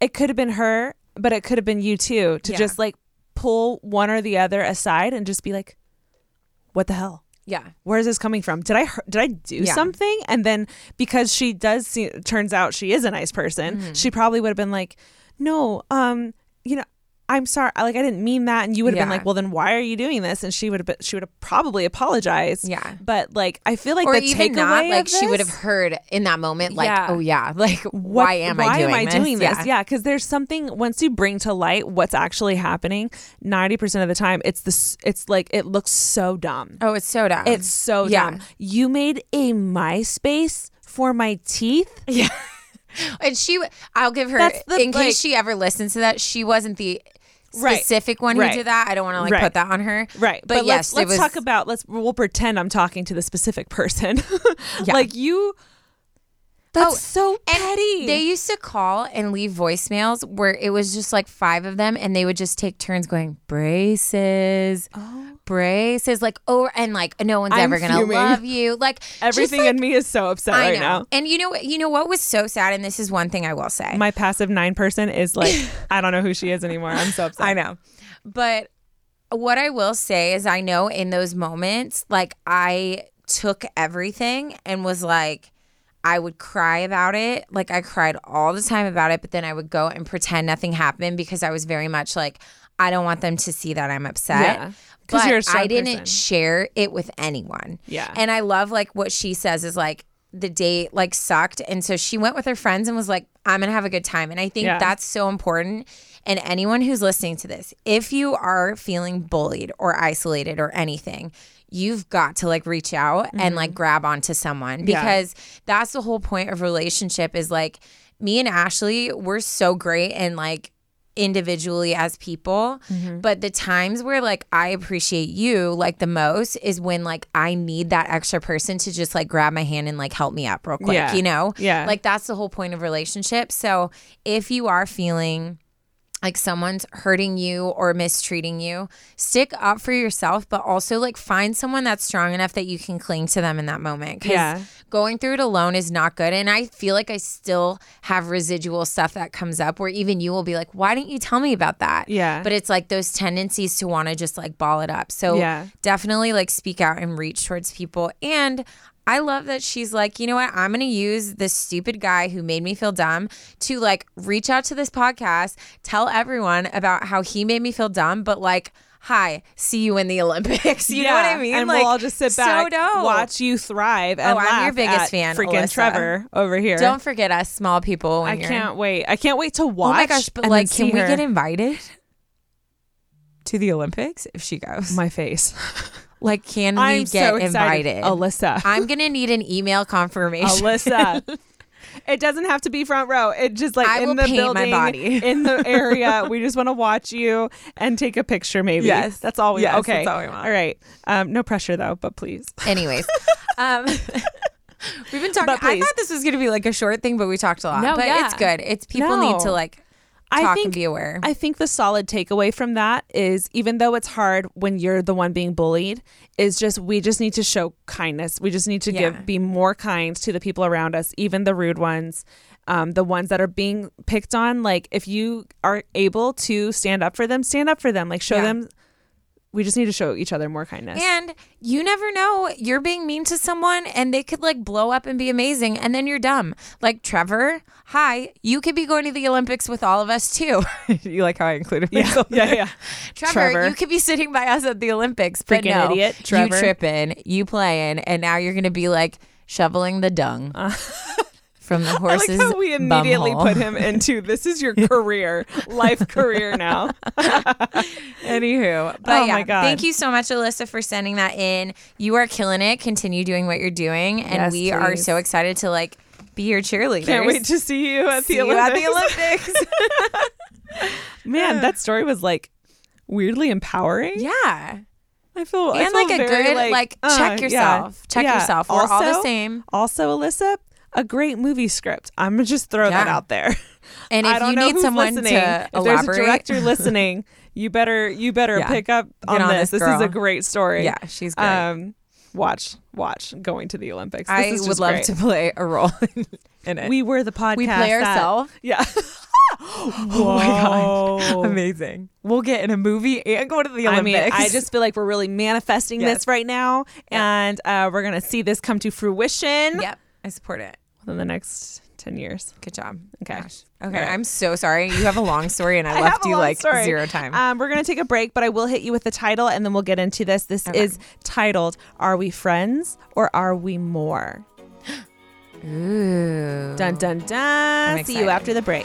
it could have been her, but it could have been you too. To just like pull one or the other aside and just be like, what the hell? Yeah. Where is this coming from? Did I do something? And then because she does see, turns out she is a nice person. Mm-hmm. She probably would have been like, no, you know, I'm sorry. Like, I didn't mean that. And you would have been like, well, then why are you doing this? And she would have probably apologized. Yeah. But like, I feel like, or the even takeaway not, like this, she would have heard in that moment, like, oh yeah, like why am I doing this? Yeah. Because there's something, once you bring to light what's actually happening, 90% of the time, it's like, it looks so dumb. Oh, it's so dumb. It's so dumb. You made a MySpace for my teeth. Yeah. And I'll give her, in case she ever listens to that, she wasn't the specific one who did that. I don't want to put that on her. Right. But yes, let's talk about, we'll pretend I'm talking to the specific person. Like you, that's so petty. They used to call and leave voicemails where it was just like five of them and they would just take turns going, braces. Oh. Braces, like, oh, and like no one's ever gonna love you, like everything in me is so upset right now. And you know what was so sad, and this is one thing I will say, my passive 9 person is like, I don't know who she is anymore. I'm so upset. I know, but what I will say is, I know in those moments, like, I took everything and was like, I would cry about it. Like, I cried all the time about it, but then I would go and pretend nothing happened because I was very much like, I don't want them to see that I'm upset. Yeah. But you're a strong I didn't person. Share it with anyone. Yeah. And I love, like, what she says is, like, the date, like, sucked. And so she went with her friends and was like, I'm going to have a good time. And I think that's so important. And anyone who's listening to this, if you are feeling bullied or isolated or anything, you've got to, like, reach out and, like, grab onto someone. Because that's the whole point of relationship is, like, me and Ashley, we're so great and, like, individually as people, but the times where, like, I appreciate you, like, the most is when, like, I need that extra person to just, like, grab my hand and, like, help me up real quick, you know? Yeah. Like, that's the whole point of relationships. So if you are feeling like someone's hurting you or mistreating you, stick up for yourself, but also, like, find someone that's strong enough that you can cling to them in that moment. Because going through it alone is not good. And I feel like I still have residual stuff that comes up where even you will be like, why didn't you tell me about that? Yeah. But it's like those tendencies to want to just, like, ball it up. So definitely, like, speak out and reach towards people. And I love that she's like, you know what? I'm going to use this stupid guy who made me feel dumb to, like, reach out to this podcast, tell everyone about how he made me feel dumb, but, like, hi, see you in the Olympics. You know what I mean? And, like, we'll all just sit back, watch you thrive, and laugh. I'm your biggest fan, freaking Alyssa. Trevor over here. Don't forget us, small people. When I can't wait. I can't wait to watch. Oh my gosh! But, like, can we get invited to the Olympics if she goes? My face. Like, can we get invited? Alyssa. I'm going to need an email confirmation. Alyssa. It doesn't have to be front row. It just, like, in the building, my body. In the area. We just want to watch you and take a picture maybe. Yes. That's all we want. Okay. That's all we want. All right. No pressure though, but please. Anyways. We've been talking. I thought this was going to be like a short thing, but we talked a lot. No, but it's good. It's people need to, like, talk and be aware. I think the solid takeaway from that is, even though it's hard when you're the one being bullied, is just we need to show kindness. We just need to be more kind to the people around us, even the rude ones, the ones that are being picked on. Like, if you are able to stand up for them, stand up for them. Like, show them. We just need to show each other more kindness. And you never know, you're being mean to someone and they could, like, blow up and be amazing, and then you're dumb. Like, Trevor, hi, you could be going to the Olympics with all of us too. You like how I included myself? Yeah. Trevor, you could be sitting by us at the Olympics. Freaking idiot, Trevor. You tripping, you playing, and now you're going to be, like, shoveling the dung. From the horse's I like how we immediately put him into, this is your career, life career now. Anywho. But my God. Thank you so much, Alyssa, for sending that in. You are killing it. Continue doing what you're doing. And we are so excited to, like, be your cheerleaders. Can't wait to see you at the Olympics. Man, that story was, like, weirdly empowering. Yeah. I feel like a very, good, like check yourself. Yeah. Check yourself. We're all the same. Also, Alyssa, a great movie script. I'm going to just throw that out there. And if you need someone to elaborate. If there's a director listening, you better pick up on this. This is a great story. Yeah, she's great. Watch going to the Olympics. I would love to play a role in it. We were the podcast. We play ourselves. Yeah. Oh my God. Amazing. We'll get in a movie and go to the Olympics. I mean, I just feel like we're really manifesting this right now. And we're going to see this come to fruition. Yep. I support it. Within the next 10 years. Good job. Okay. Gosh. Okay. Right. I'm so sorry. You have a long story and I left you like zero time. We're going to take a break, but I will hit you with the title and then we'll get into this. This is titled, Are We Friends or Are We More? Ooh. Dun, dun, dun. See you after the break.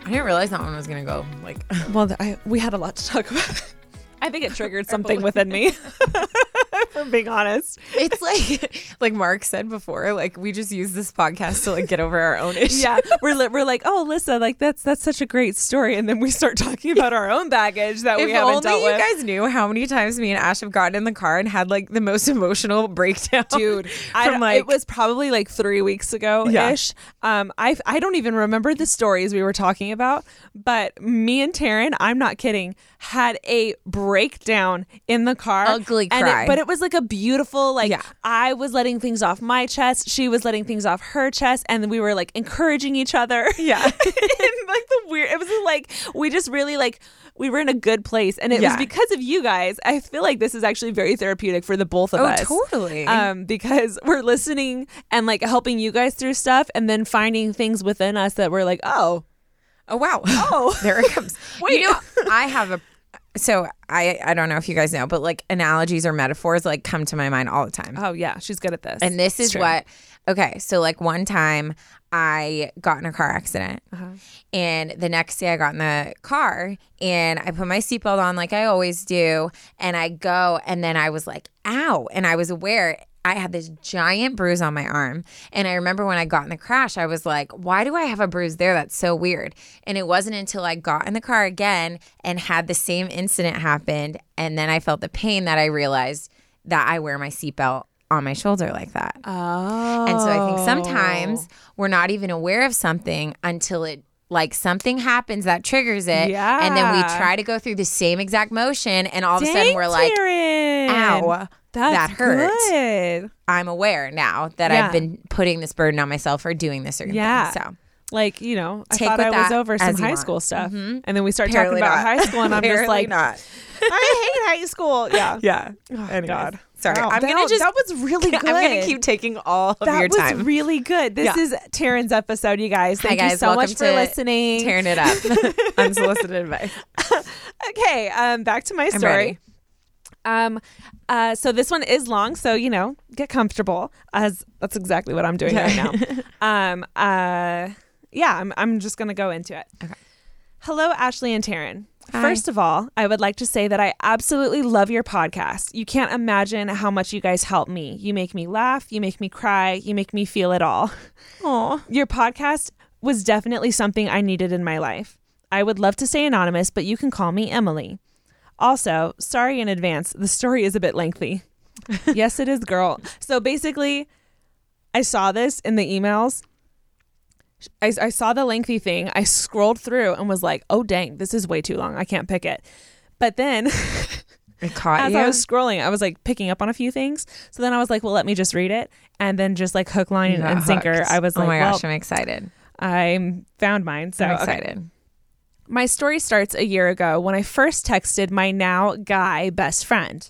I didn't realize that one was going to go like... Well, we had a lot to talk about. I think it triggered something within me, if I'm being honest. It's like Mark said before, like we just use this podcast to like get over our own issues. Yeah, we're like, oh, Alyssa, like that's such a great story. And then we start talking about our own baggage that we haven't dealt with. If only you guys knew how many times me and Ash have gotten in the car and had like the most emotional breakdown. Dude, it was probably like 3 weeks ago-ish. Yeah. I don't even remember the stories we were talking about, but me and Taryn, I'm not kidding, had a breakdown in the car. Ugly cry. But it was like a beautiful, I was letting things off my chest. She was letting things off her chest. And then we were like encouraging each other. Yeah. And it was like, we just really we were in a good place. And it was because of you guys. I feel like this is actually very therapeutic for the both of us. Oh, totally. Because we're listening and like helping you guys through stuff and then finding things within us that we're like, oh, wow. Oh, there it comes. Wait, you know, I have I don't know if you guys know, but like analogies or metaphors like come to my mind all the time. Oh yeah, she's good at this. And this is so like one time I got in a car accident and the next day I got in the car and I put my seatbelt on like I always do and I go and then I was like, ow, and I was aware I had this giant bruise on my arm. And I remember when I got in the crash, I was like, why do I have a bruise there? That's so weird. And it wasn't until I got in the car again and had the same incident happen. And then I felt the pain that I realized that I wear my seatbelt on my shoulder like that. Oh. And so I think sometimes we're not even aware of something until it like something happens that triggers it. Yeah. And then we try to go through the same exact motion. And all of a sudden we're like, ow. That hurts. Good. I'm aware now that I've been putting this burden on myself for doing this certain thing. So, like, you know, I thought I was over some high school stuff. Mm-hmm. And then we start talking about high school and I'm just like, not. I hate high school. Yeah. Yeah. Oh, God. Sorry. Wow. That was really good. I'm going to keep taking all of your time. That was really good. This is Taryn's episode, you guys. Thank you so much for listening. Taryn it up. Unsolicited advice. Okay. Back to my story. So this one is long, so you know, get comfortable. As that's exactly what I'm doing right now. I'm just gonna go into it. Okay. Hello, Ashley and Taryn. Hi. First of all, I would like to say that I absolutely love your podcast. You can't imagine how much you guys help me. You make me laugh, you make me cry, you make me feel it all. Aw. Your podcast was definitely something I needed in my life. I would love to stay anonymous, but you can call me Emily. Also, sorry in advance, the story is a bit lengthy. Yes, it is, girl. So basically, I saw this in the emails. I saw the lengthy thing. I scrolled through and was like, oh, dang, this is way too long. I can't pick it. But then... It caught as you? I was scrolling, I was like picking up on a few things. So then I was like, well, let me just read it. And then just like hook, line, and sinker, I was like, oh my gosh, I'm excited. I found mine. So I'm excited. Okay. My story starts a year ago when I first texted my now guy best friend.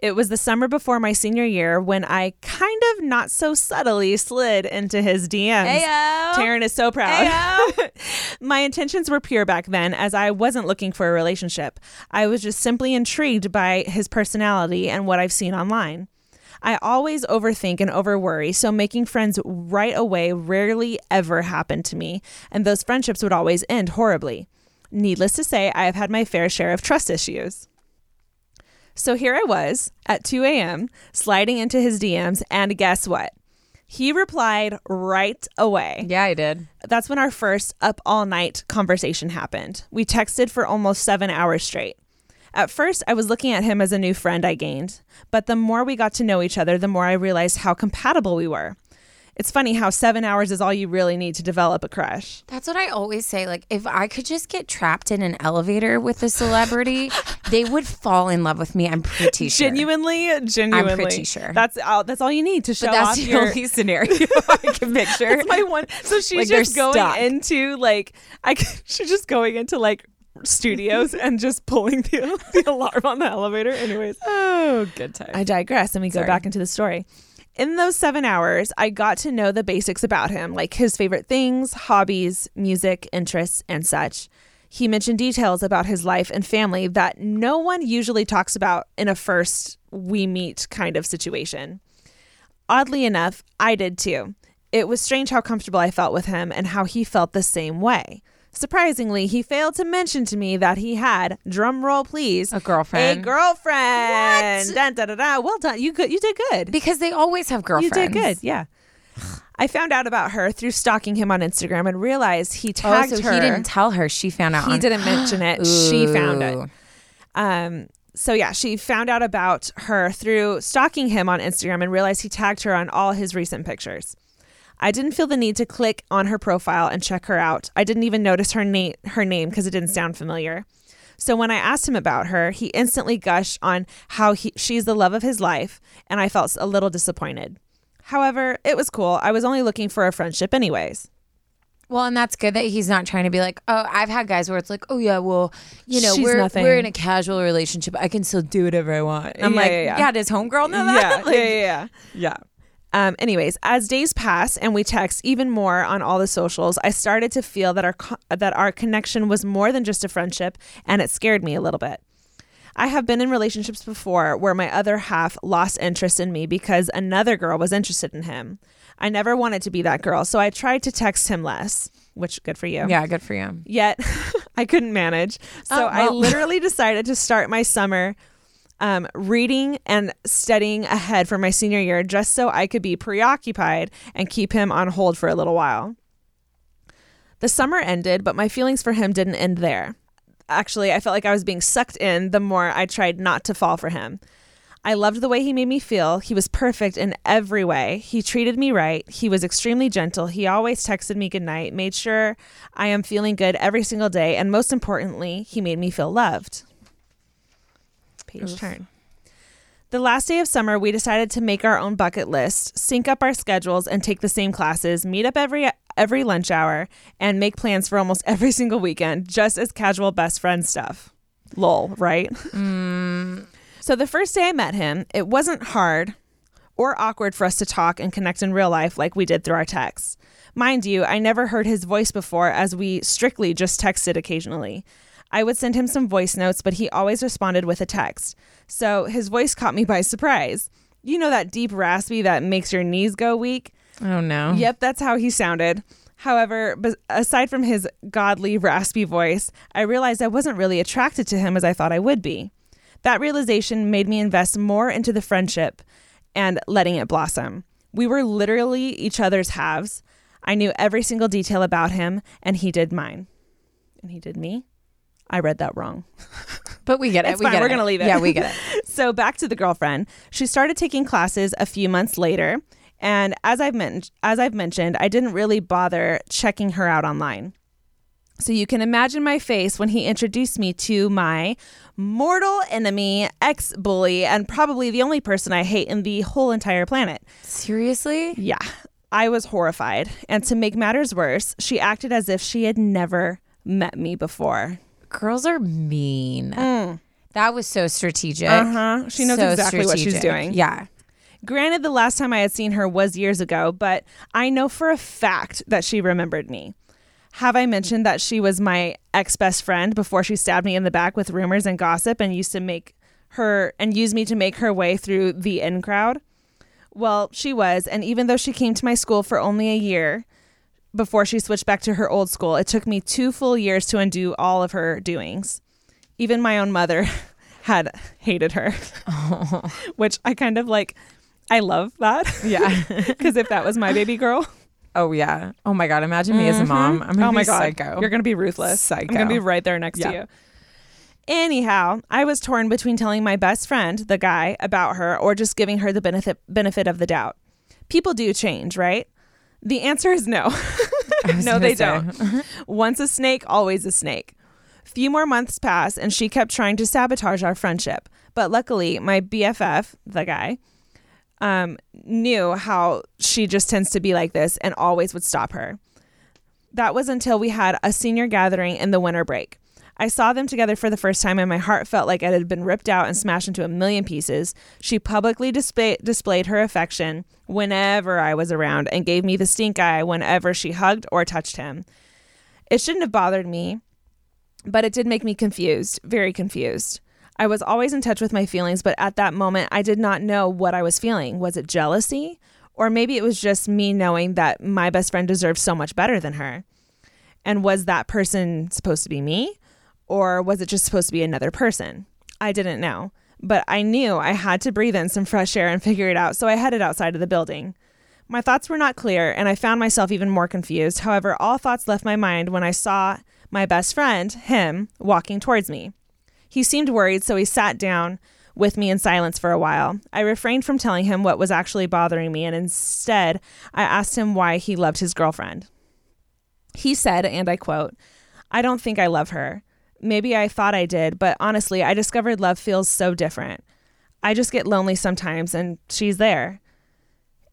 It was the summer before my senior year when I kind of not so subtly slid into his DMs. Ayo. Taryn is so proud. Ayo. My intentions were pure back then as I wasn't looking for a relationship. I was just simply intrigued by his personality and what I've seen online. I always overthink and overworry, so making friends right away rarely ever happened to me, and those friendships would always end horribly. Needless to say, I have had my fair share of trust issues. So here I was at 2 a.m. sliding into his DMs, and guess what? He replied right away. Yeah, I did. That's when our first up all night conversation happened. We texted for almost 7 hours straight. At first, I was looking at him as a new friend I gained, but the more we got to know each other, the more I realized how compatible we were. It's funny how 7 hours is all you really need to develop a crush. That's what I always say. Like, if I could just get trapped in an elevator with a celebrity, they would fall in love with me. I'm pretty sure. Genuinely. I'm pretty sure. That's all you need to show off your... That's the only scenario I can picture. That's my one. So she's like just going stuck. She's just going into like studios and just pulling the alarm on the elevator. Anyways. Oh, good time. I digress, and we go back into the story. In those 7 hours, I got to know the basics about him, like his favorite things, hobbies, music, interests, and such. He mentioned details about his life and family that no one usually talks about in a first we meet kind of situation. Oddly enough, I did too. It was strange how comfortable I felt with him and how he felt the same way. Surprisingly, he failed to mention to me that he had, drum roll please, a girlfriend. What? Dun, dun, dun, dun. Well done. You did good. Because they always have girlfriends. You did good, yeah. I found out about her through stalking him on Instagram and realized he tagged her. He didn't tell her. She found out. He didn't mention it. She found it. So yeah, she found out about her through stalking him on Instagram and realized he tagged her on all his recent pictures. I didn't feel the need to click on her profile and check her out. I didn't even notice her name because it didn't sound familiar. So when I asked him about her, he instantly gushed on how she's the love of his life, and I felt a little disappointed. However, it was cool. I was only looking for a friendship anyways. Well, and that's good that he's not trying to be like, oh, I've had guys where it's like, oh, yeah, well, you know, we're in a casual relationship. I can still do whatever I want. And yeah, does homegirl know that? Yeah. Anyways, as days pass and we text even more on all the socials, I started to feel that our connection was more than just a friendship, and it scared me a little bit. I have been in relationships before where my other half lost interest in me because another girl was interested in him. I never wanted to be that girl, so I tried to text him less, which good for you. Yeah, good for you. Yet, I couldn't manage, so I literally decided to start my summer reading and studying ahead for my senior year just so I could be preoccupied and keep him on hold for a little while. The summer ended, but my feelings for him didn't end there. Actually, I felt like I was being sucked in the more I tried not to fall for him. I loved the way he made me feel. He was perfect in every way. He treated me right. He was extremely gentle. He always texted me goodnight, made sure I am feeling good every single day, and most importantly, he made me feel loved. Page turn. The last day of summer, we decided to make our own bucket list, sync up our schedules and take the same classes, meet up every lunch hour, and make plans for almost every single weekend, just as casual best friend stuff. Lol, right? So the first day I met him, it wasn't hard or awkward for us to talk and connect in real life like we did through our texts. Mind you, I never heard his voice before as we strictly just texted occasionally. I would send him some voice notes, but he always responded with a text. So his voice caught me by surprise. You know that deep raspy that makes your knees go weak? Oh, no. Yep, that's how he sounded. However, aside from his godly raspy voice, I realized I wasn't really attracted to him as I thought I would be. That realization made me invest more into the friendship and letting it blossom. We were literally each other's halves. I knew every single detail about him, and he did mine. And he did me. I read that wrong. But we get it. It's fine. We're going to leave it. Yeah, we get it. So back to the girlfriend. She started taking classes a few months later. And as I've mentioned, I didn't really bother checking her out online. So you can imagine my face when he introduced me to my mortal enemy, ex-bully, and probably the only person I hate in the whole entire planet. Seriously? Yeah. I was horrified. And to make matters worse, she acted as if she had never met me before. Girls are mean. That was so strategic. She knows so exactly strategic. What she's doing. Yeah. Granted, the last time I had seen her was years ago, but I know for a fact that she remembered me. Have I mentioned that she was my ex-best friend before she stabbed me in the back with rumors and gossip and used me to make her way through the in crowd? Well, she was, and even though she came to my school for only a year before she switched back to her old school, it took me 2 full years to undo all of her doings. Even my own mother had hated her, which I kind of like. I love that. Yeah. Because if that was my baby girl. Oh, yeah. Oh, my God. Imagine me as a mom. I'm going to be psycho. You're going to be ruthless. Psycho. I'm going to be right there next to you. Anyhow, I was torn between telling my best friend, the guy, about her or just giving her the benefit of the doubt. People do change, right? The answer is no. No, they don't. Once a snake, always a snake. Few more months pass, and she kept trying to sabotage our friendship. But luckily, my BFF, the guy, knew how she just tends to be like this and always would stop her. That was until we had a senior gathering in the winter break. I saw them together for the first time, and my heart felt like it had been ripped out and smashed into a million pieces. She publicly displayed her affection whenever I was around and gave me the stink eye whenever she hugged or touched him. It shouldn't have bothered me, but it did make me confused, very confused. I was always in touch with my feelings, but at that moment, I did not know what I was feeling. Was it jealousy? Or maybe it was just me knowing that my best friend deserved so much better than her. And was that person supposed to be me? Or was it just supposed to be another person? I didn't know, but I knew I had to breathe in some fresh air and figure it out, so I headed outside of the building. My thoughts were not clear, and I found myself even more confused. However, all thoughts left my mind when I saw my best friend, him, walking towards me. He seemed worried, so he sat down with me in silence for a while. I refrained from telling him what was actually bothering me, and instead, I asked him why he loved his girlfriend. He said, and I quote, "I don't think I love her. Maybe I thought I did, but honestly, I discovered love feels so different. I just get lonely sometimes, and she's there."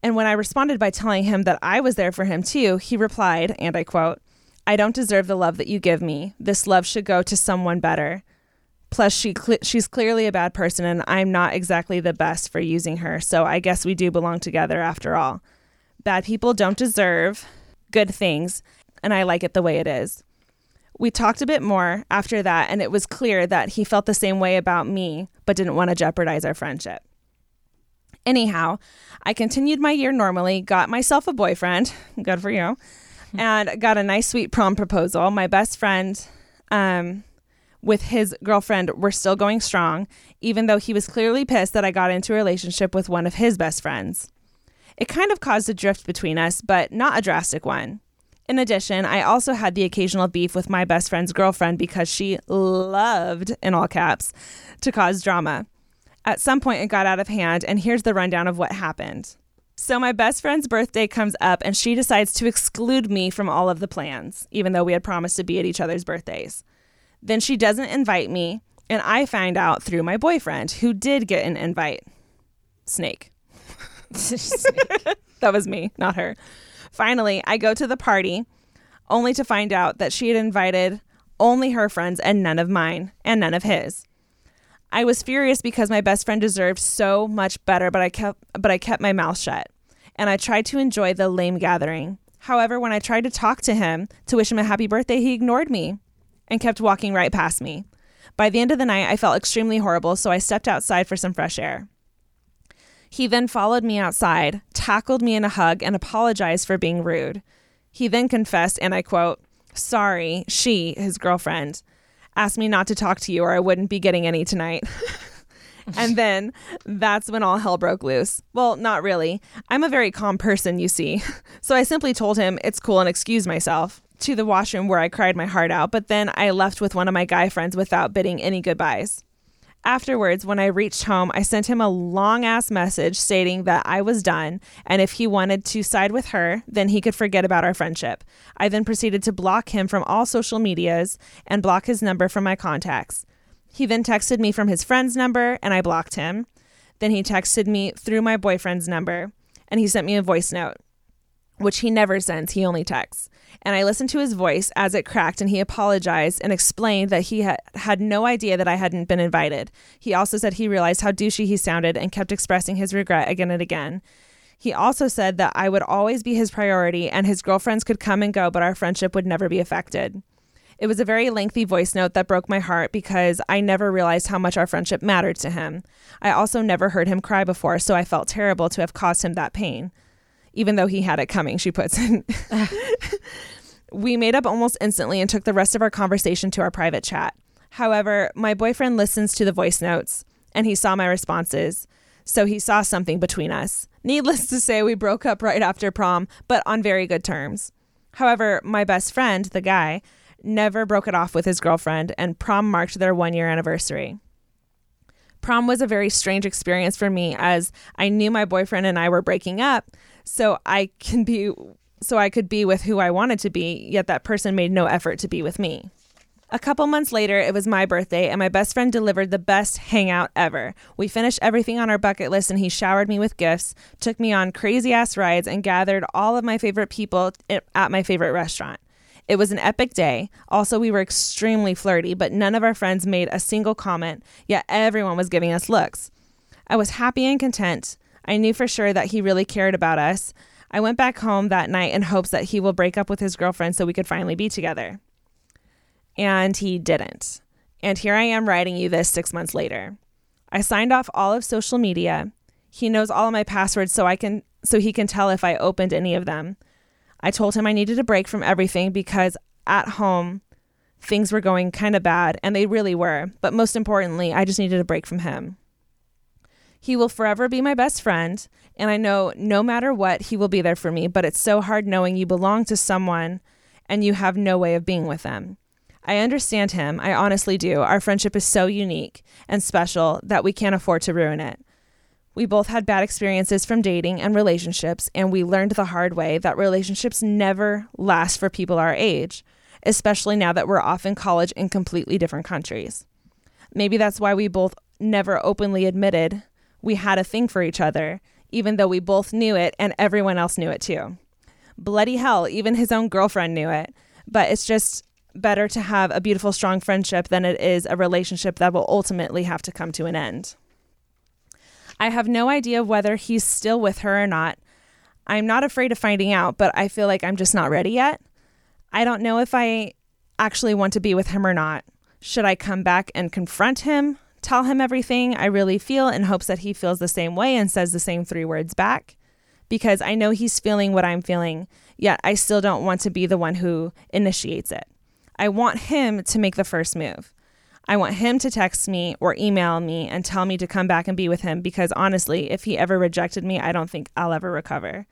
And when I responded by telling him that I was there for him too, he replied, and I quote, "I don't deserve the love that you give me. This love should go to someone better. Plus, she's clearly a bad person, and I'm not exactly the best for using her, so I guess we do belong together after all. Bad people don't deserve good things, and I like it the way it is." We talked a bit more after that, and it was clear that he felt the same way about me, but didn't want to jeopardize our friendship. Anyhow, I continued my year normally, got myself a boyfriend, good for you, and got a nice, sweet prom proposal. My best friend with his girlfriend were still going strong, even though he was clearly pissed that I got into a relationship with one of his best friends. It kind of caused a drift between us, but not a drastic one. In addition, I also had the occasional beef with my best friend's girlfriend because she loved, in all caps, to cause drama. At some point, it got out of hand, and here's the rundown of what happened. So my best friend's birthday comes up, and she decides to exclude me from all of the plans, even though we had promised to be at each other's birthdays. Then she doesn't invite me, and I find out through my boyfriend, who did get an invite. Snake. Snake. That was me, not her. Finally, I go to the party, only to find out that she had invited only her friends and none of mine and none of his. I was furious because my best friend deserved so much better, but I kept my mouth shut, and I tried to enjoy the lame gathering. However, when I tried to talk to him to wish him a happy birthday, he ignored me and kept walking right past me. By the end of the night, I felt extremely horrible, so I stepped outside for some fresh air. He then followed me outside, tackled me in a hug, and apologized for being rude. He then confessed, and I quote, "Sorry, she," his girlfriend, "asked me not to talk to you or I wouldn't be getting any tonight." And then that's when all hell broke loose. Well, not really. I'm a very calm person, you see. So I simply told him it's cool and excused myself to the washroom where I cried my heart out. But then I left with one of my guy friends without bidding any goodbyes. Afterwards, when I reached home, I sent him a long-ass message stating that I was done, and if he wanted to side with her, then he could forget about our friendship. I then proceeded to block him from all social medias and block his number from my contacts. He then texted me from his friend's number, and I blocked him. Then he texted me through my boyfriend's number, and he sent me a voice note, which he never sends, he only texts. And I listened to his voice as it cracked, and he apologized and explained that he had no idea that I hadn't been invited. He also said he realized how douchey he sounded and kept expressing his regret again and again. He also said that I would always be his priority and his girlfriends could come and go, but our friendship would never be affected. It was a very lengthy voice note that broke my heart because I never realized how much our friendship mattered to him. I also never heard him cry before, so I felt terrible to have caused him that pain. Even though he had it coming, she puts in. We made up almost instantly and took the rest of our conversation to our private chat. However, my boyfriend listens to the voice notes and he saw my responses. So he saw something between us. Needless to say, we broke up right after prom, but on very good terms. However, my best friend, the guy, never broke it off with his girlfriend, and prom marked their 1-year anniversary. Prom was a very strange experience for me, as I knew my boyfriend and I were breaking up, so I could be with who I wanted to be, yet that person made no effort to be with me. A couple months later, it was my birthday, and my best friend delivered the best hangout ever. We finished everything on our bucket list, and he showered me with gifts, took me on crazy-ass rides, and gathered all of my favorite people at my favorite restaurant. It was an epic day. Also, we were extremely flirty, but none of our friends made a single comment, yet everyone was giving us looks. I was happy and content. I knew for sure that he really cared about us. I went back home that night in hopes that he will break up with his girlfriend so we could finally be together. And he didn't. And here I am writing you this 6 months later. I signed off all of social media. He knows all of my passwords so he can tell if I opened any of them. I told him I needed a break from everything because at home, things were going kind of bad, and they really were. But most importantly, I just needed a break from him. He will forever be my best friend, and I know no matter what, he will be there for me. But it's so hard knowing you belong to someone and you have no way of being with them. I understand him. I honestly do. Our friendship is so unique and special that we can't afford to ruin it. We both had bad experiences from dating and relationships, and we learned the hard way that relationships never last for people our age, especially now that we're off in college in completely different countries. Maybe that's why we both never openly admitted we had a thing for each other, even though we both knew it and everyone else knew it too. Bloody hell, even his own girlfriend knew it. But it's just better to have a beautiful, strong friendship than it is a relationship that will ultimately have to come to an end. I have no idea whether he's still with her or not. I'm not afraid of finding out, but I feel like I'm just not ready yet. I don't know if I actually want to be with him or not. Should I come back and confront him, tell him everything I really feel in hopes that he feels the same way and says the same 3 words back? Because I know he's feeling what I'm feeling, yet I still don't want to be the one who initiates it. I want him to make the first move. I want him to text me or email me and tell me to come back and be with him because honestly, if he ever rejected me, I don't think I'll ever recover.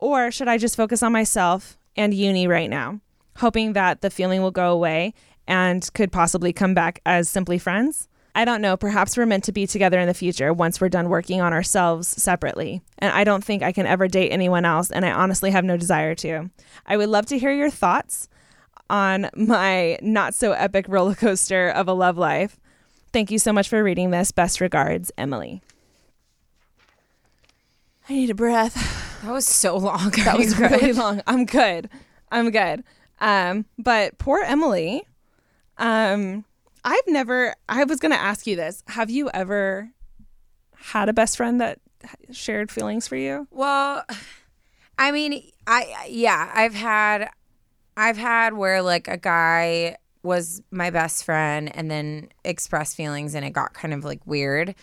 Or should I just focus on myself and uni right now, hoping that the feeling will go away and could possibly come back as simply friends? I don't know. Perhaps we're meant to be together in the future once we're done working on ourselves separately. And I don't think I can ever date anyone else, and I honestly have no desire to. I would love to hear your thoughts on my not so epic roller coaster of a love life. Thank you so much for reading this. Best regards, Emily. I need a breath. That was so long. That was really long. I'm good. But poor Emily. I was going to ask you this. Have you ever had a best friend that shared feelings for you? Well, I mean, I've had where like a guy was my best friend and then expressed feelings and it got kind of like weird.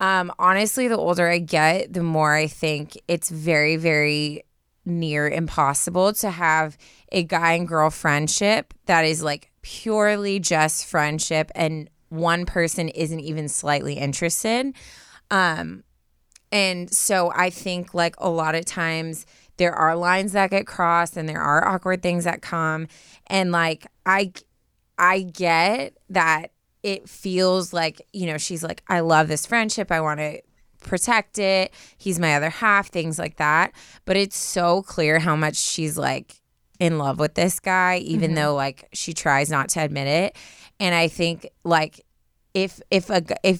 Honestly, the older I get, the more I think it's very, very near impossible to have a guy and girl friendship that is like purely just friendship and one person isn't even slightly interested. And so I think like a lot of times there are lines that get crossed and there are awkward things that come. And like, I get that it feels like, you know, she's like, I love this friendship. I want to protect it. He's my other half, things like that. But it's so clear how much she's like in love with this guy, even mm-hmm. though like she tries not to admit it. And I think like, if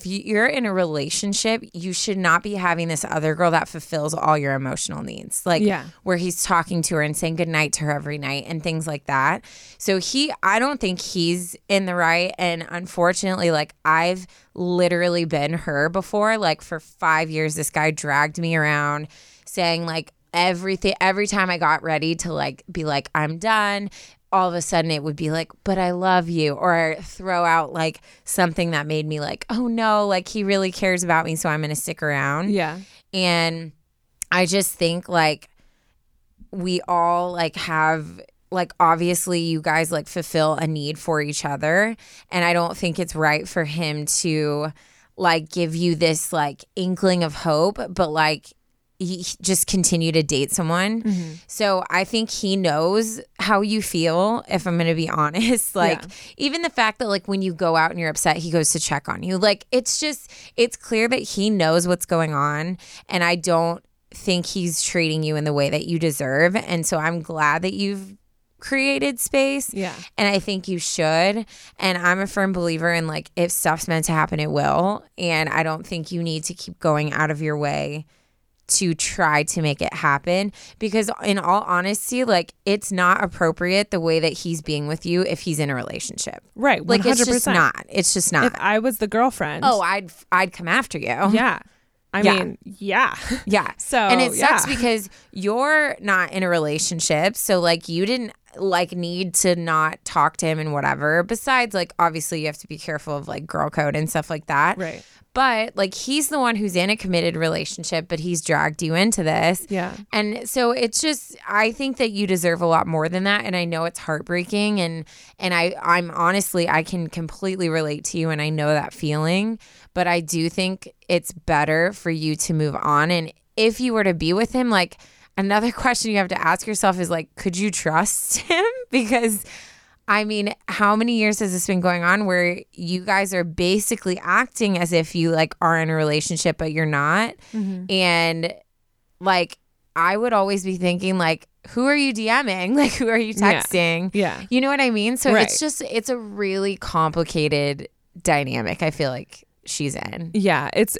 you're in a relationship, you should not be having this other girl that fulfills all your emotional needs. Like yeah. where he's talking to her and saying goodnight to her every night and things like that. So I don't think he's in the right. And unfortunately, like I've literally been her before. Like for 5 years, this guy dragged me around saying like everything, every time I got ready to like be like, I'm done. All of a sudden it would be like, but I love you, or throw out like something that made me like, oh no, like he really cares about me, so I'm going to stick around. Yeah. And I just think like we all like have like, obviously you guys, like, fulfill a need for each other. And I don't think it's right for him to, like, give you this, like, inkling of hope, but, like, he just continue to date someone. Mm-hmm. So I think he knows how you feel, if I'm going to be honest. Like, yeah. Even the fact that, like, when you go out and you're upset, he goes to check on you. Like, it's just, it's clear that he knows what's going on. And I don't think he's treating you in the way that you deserve. And so I'm glad that you've created space. Yeah. And I think you should. And I'm a firm believer in, like, if stuff's meant to happen, it will. And I don't think you need to keep going out of your way to try to make it happen, because in all honesty, like, it's not appropriate the way that he's being with you if he's in a relationship. Right. 100%. Like, it's just not. It's just not. If I was the girlfriend. Oh, I'd come after you. Yeah. I mean, yeah. Yeah. So, and it sucks because you're not in a relationship. So, like, you didn't, like, need to not talk to him and whatever. Besides, like, obviously you have to be careful of, like, girl code and stuff like that. Right. But, like, he's the one who's in a committed relationship, but he's dragged you into this. Yeah. And so it's just, I think that you deserve a lot more than that. And I know it's heartbreaking. And I'm honestly, I can completely relate to you, and I know that feeling. But I do think it's better for you to move on. And if you were to be with him, like, another question you have to ask yourself is, like, could you trust him? Because, I mean, how many years has this been going on where you guys are basically acting as if you, like, are in a relationship, but you're not? Mm-hmm. And, like, I would always be thinking, like, who are you DMing? Like, who are you texting? Yeah. You know what I mean? So Right. It's just, it's a really complicated dynamic, I feel like she's in. Yeah. It's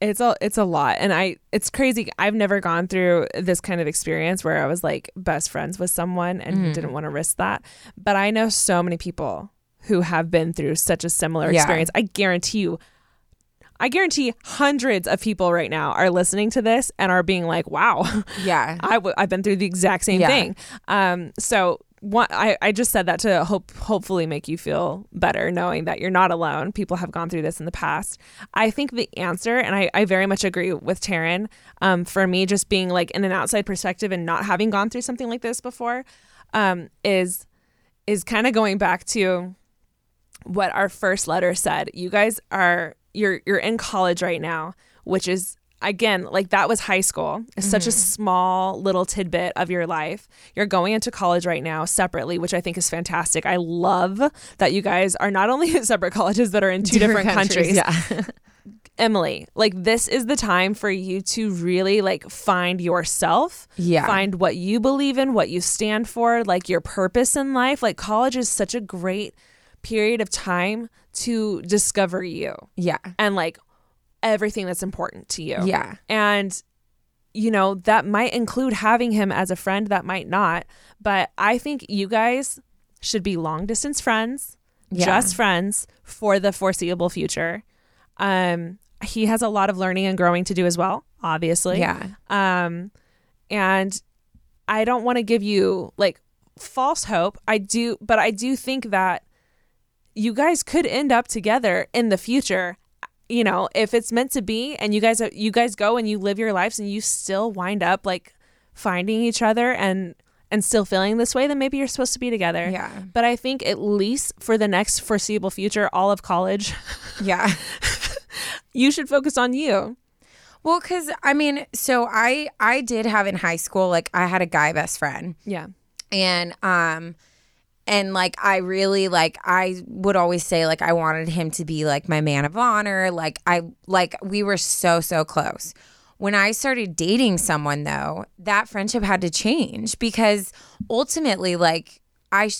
a lot. And it's crazy. I've never gone through this kind of experience where I was, like, best friends with someone and didn't want to risk that. But I know so many people who have been through such a similar experience. I guarantee hundreds of people right now are listening to this and are being like, wow, yeah, I've been through the exact same thing. I just said that to hopefully make you feel better, knowing that you're not alone. People have gone through this in the past. I think the answer, and I very much agree with Taryn, for me, just being, like, in an outside perspective and not having gone through something like this before, is kind of going back to what our first letter said. You guys are, you're in college right now, which is, again, like, that was high school. It's such a small little tidbit of your life. You're going into college right now separately, which I think is fantastic. I love that you guys are not only in separate colleges but are in two different countries. Yeah. Emily, like, this is the time for you to really, like, find yourself, find what you believe in, what you stand for, like, your purpose in life. Like, college is such a great period of time to discover you. Yeah. And, like, everything that's important to you. Yeah. And, you know, that might include having him as a friend, that might not. But I think you guys should be long distance friends, just friends for the foreseeable future. He has a lot of learning and growing to do as well, obviously. Yeah. And I don't want to give you, like, false hope. I do think that you guys could end up together in the future. You know, if it's meant to be, and you guys go and you live your lives and you still wind up, like, finding each other and still feeling this way, then maybe you're supposed to be together. Yeah. But I think at least for the next foreseeable future, all of college, you should focus on you. Well, because, I mean, so I did have in high school, like, I had a guy best friend. Yeah. And, like, I really, like, I would always say, like, I wanted him to be, like, my man of honor. Like, we were so, so close. When I started dating someone, though, that friendship had to change because ultimately, like, I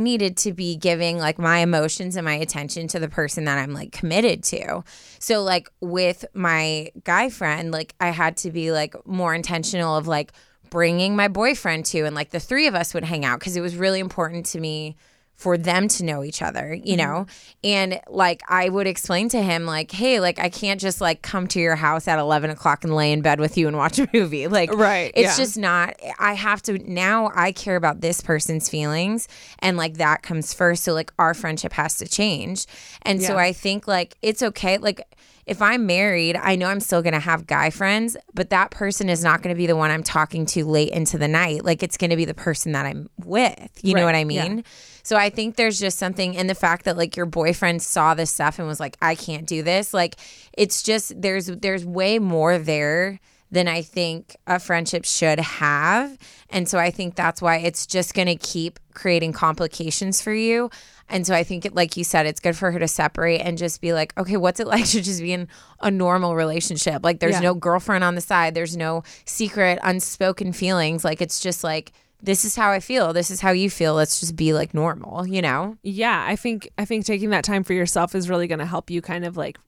needed to be giving, like, my emotions and my attention to the person that I'm, like, committed to. So, like, with my guy friend, like, I had to be, like, more intentional of, like, bringing my boyfriend to, and, like, the three of us would hang out because it was really important to me for them to know each other, you know? And, like, I would explain to him, like, hey, like, I can't just, like, come to your house at 11 o'clock and lay in bed with you and watch a movie. Like, right, it's just not, I have to, now I care about this person's feelings, and, like, that comes first. So, like, our friendship has to change. And so I think, like, it's okay. Like, if I'm married, I know I'm still going to have guy friends, but that person is not going to be the one I'm talking to late into the night. Like, it's going to be the person that I'm with. You know what I mean? Yeah. So I think there's just something in the fact that, like, your boyfriend saw this stuff and was like, I can't do this. Like, it's just there's way more there than I think a friendship should have. And so I think that's why it's just going to keep creating complications for you. And so I think, like you said, it's good for her to separate and just be like, okay, what's it like to just be in a normal relationship? Like, there's no girlfriend on the side. There's no secret, unspoken feelings. Like, it's just like, this is how I feel. This is how you feel. Let's just be like normal, you know? Yeah, I think taking that time for yourself is really going to help you kind of like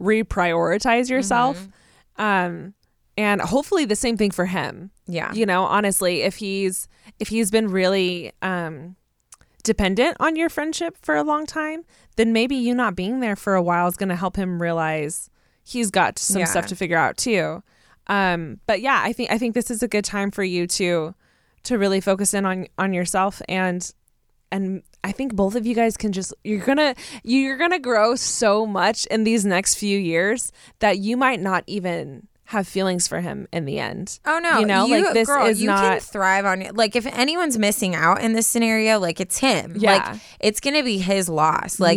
reprioritize yourself. Mm-hmm. And hopefully the same thing for him. Yeah. You know, honestly, if he's been really dependent on your friendship for a long time, then maybe you not being there for a while is going to help him realize he's got some stuff to figure out too. But yeah, I think this is a good time for you to really focus in on yourself, and I think both of you guys can just, you're gonna grow so much in these next few years that you might not even have feelings for him in the end. Oh no, you know, like this girl, is you not can thrive on it. Like, if anyone's missing out in this scenario, like, it's him. Yeah. Like, it's gonna be his loss. Like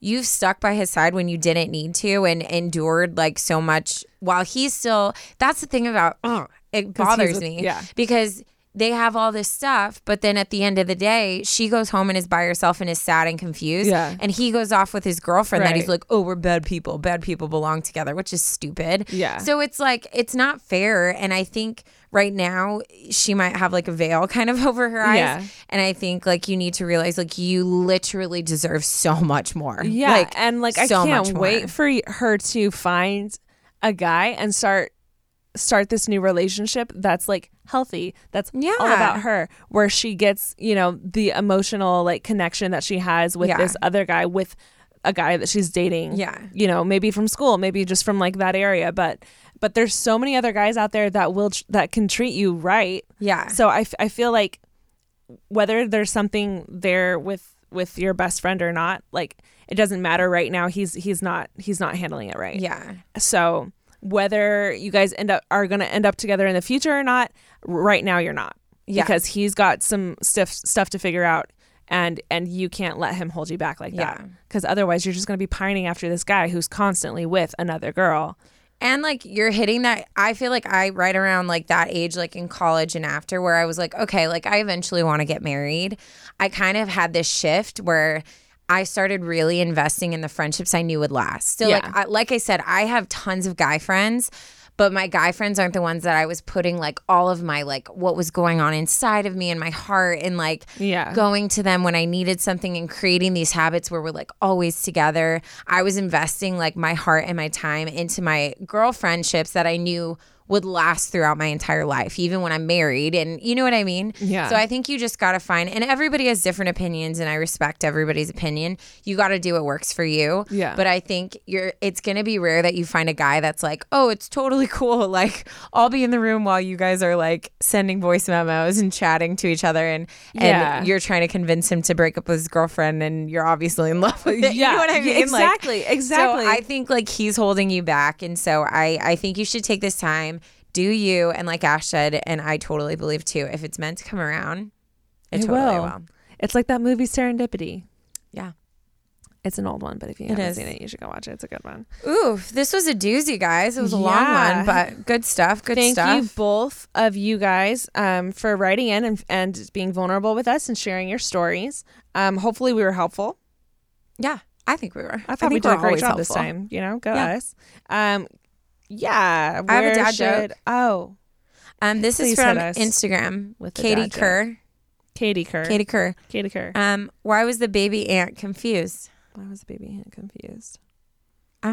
you've stuck by his side when you didn't need to and endured like so much while he's still. That's the thing about it bothers me because they have all this stuff, but then at the end of the day, she goes home and is by herself and is sad and confused. Yeah. And he goes off with his girlfriend that he's like, oh, we're bad people. Bad people belong together, which is stupid. Yeah. So it's like, it's not fair. And I think right now she might have like a veil kind of over her eyes. Yeah. And I think like you need to realize like you literally deserve so much more. Yeah. Like, and like, so I can't wait for her to find a guy and start this new relationship that's like healthy, that's all about her, where she gets, you know, the emotional like connection that she has with this other guy, with a guy that she's dating, you know, maybe from school, maybe just from like that area, but there's so many other guys out there that that can treat you right. So I feel like whether there's something there with your best friend or not, like, it doesn't matter right now. He's not handling it right. So whether you guys are going to end up together in the future or not, right now you're not, because he's got some stuff to figure out, and you can't let him hold you back like that, because otherwise you're just going to be pining after this guy who's constantly with another girl. And like, you're hitting that, I feel like I right around like that age, like in college and after, where I was like, okay, like I eventually want to get married. I kind of had this shift where I started really investing in the friendships I knew would last. So like I said, I have tons of guy friends, but my guy friends aren't the ones that I was putting like all of my like what was going on inside of me and my heart and like going to them when I needed something and creating these habits where we're like always together. I was investing like my heart and my time into my girl friendships that I knew would last throughout my entire life, even when I'm married, and you know what I mean? Yeah. So I think you just gotta find, and everybody has different opinions, and I respect everybody's opinion. You gotta do what works for you. Yeah. But I think it's gonna be rare that you find a guy that's like, oh, it's totally cool, like I'll be in the room while you guys are like sending voice memos and chatting to each other, and you're trying to convince him to break up with his girlfriend, and you're obviously in love with it. Yeah. You know what I mean? Exactly. So I think like he's holding you back, and so I think you should take this time. Do you, and like Ash said, and I totally believe too, if it's meant to come around, it totally will. It's like that movie Serendipity. Yeah. It's an old one, but if you haven't seen it, you should go watch it. It's a good one. Oof, this was a doozy, guys. It was a long one, but good stuff. Thank you both of you guys for writing in and being vulnerable with us and sharing your stories. Hopefully we were helpful. Yeah, I think we were. I thought we did a great job this time. You know, go us. Yeah, I have a dad joke. Oh, this is from Instagram with Katie Kerr. Why was the baby ant confused? I'm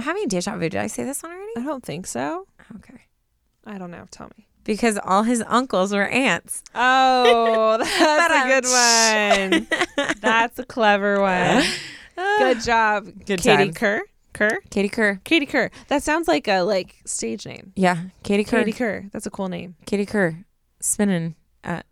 having deja vu. Did I say this one already? I don't think so. Okay, I don't know. Tell me. Because all his uncles were ants. Oh, that's a good one. That's a clever one. Good job, Katie Kerr. That sounds like a stage name. Yeah, Katie Kerr. That's a cool name. Katie Kerr. Spinning at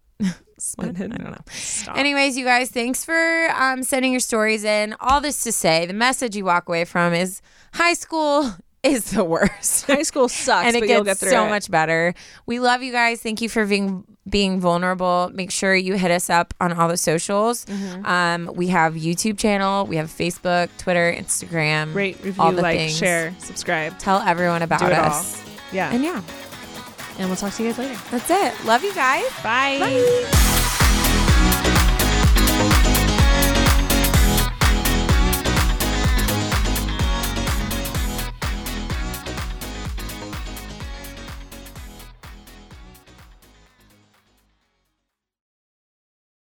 Spinhead. I don't know. Stop. Anyways, you guys, thanks for sending your stories in. All this to say, the message you walk away from is high school is the worst. High school sucks, and it gets so much better. We love you guys. Thank you for being vulnerable. Make sure you hit us up on all the socials. Mm-hmm. We have YouTube channel, we have Facebook, Twitter, Instagram. Rate, review, all the like, things. Share, subscribe. Tell everyone about us. All. Yeah. And we'll talk to you guys later. That's it. Love you guys. Bye. Bye.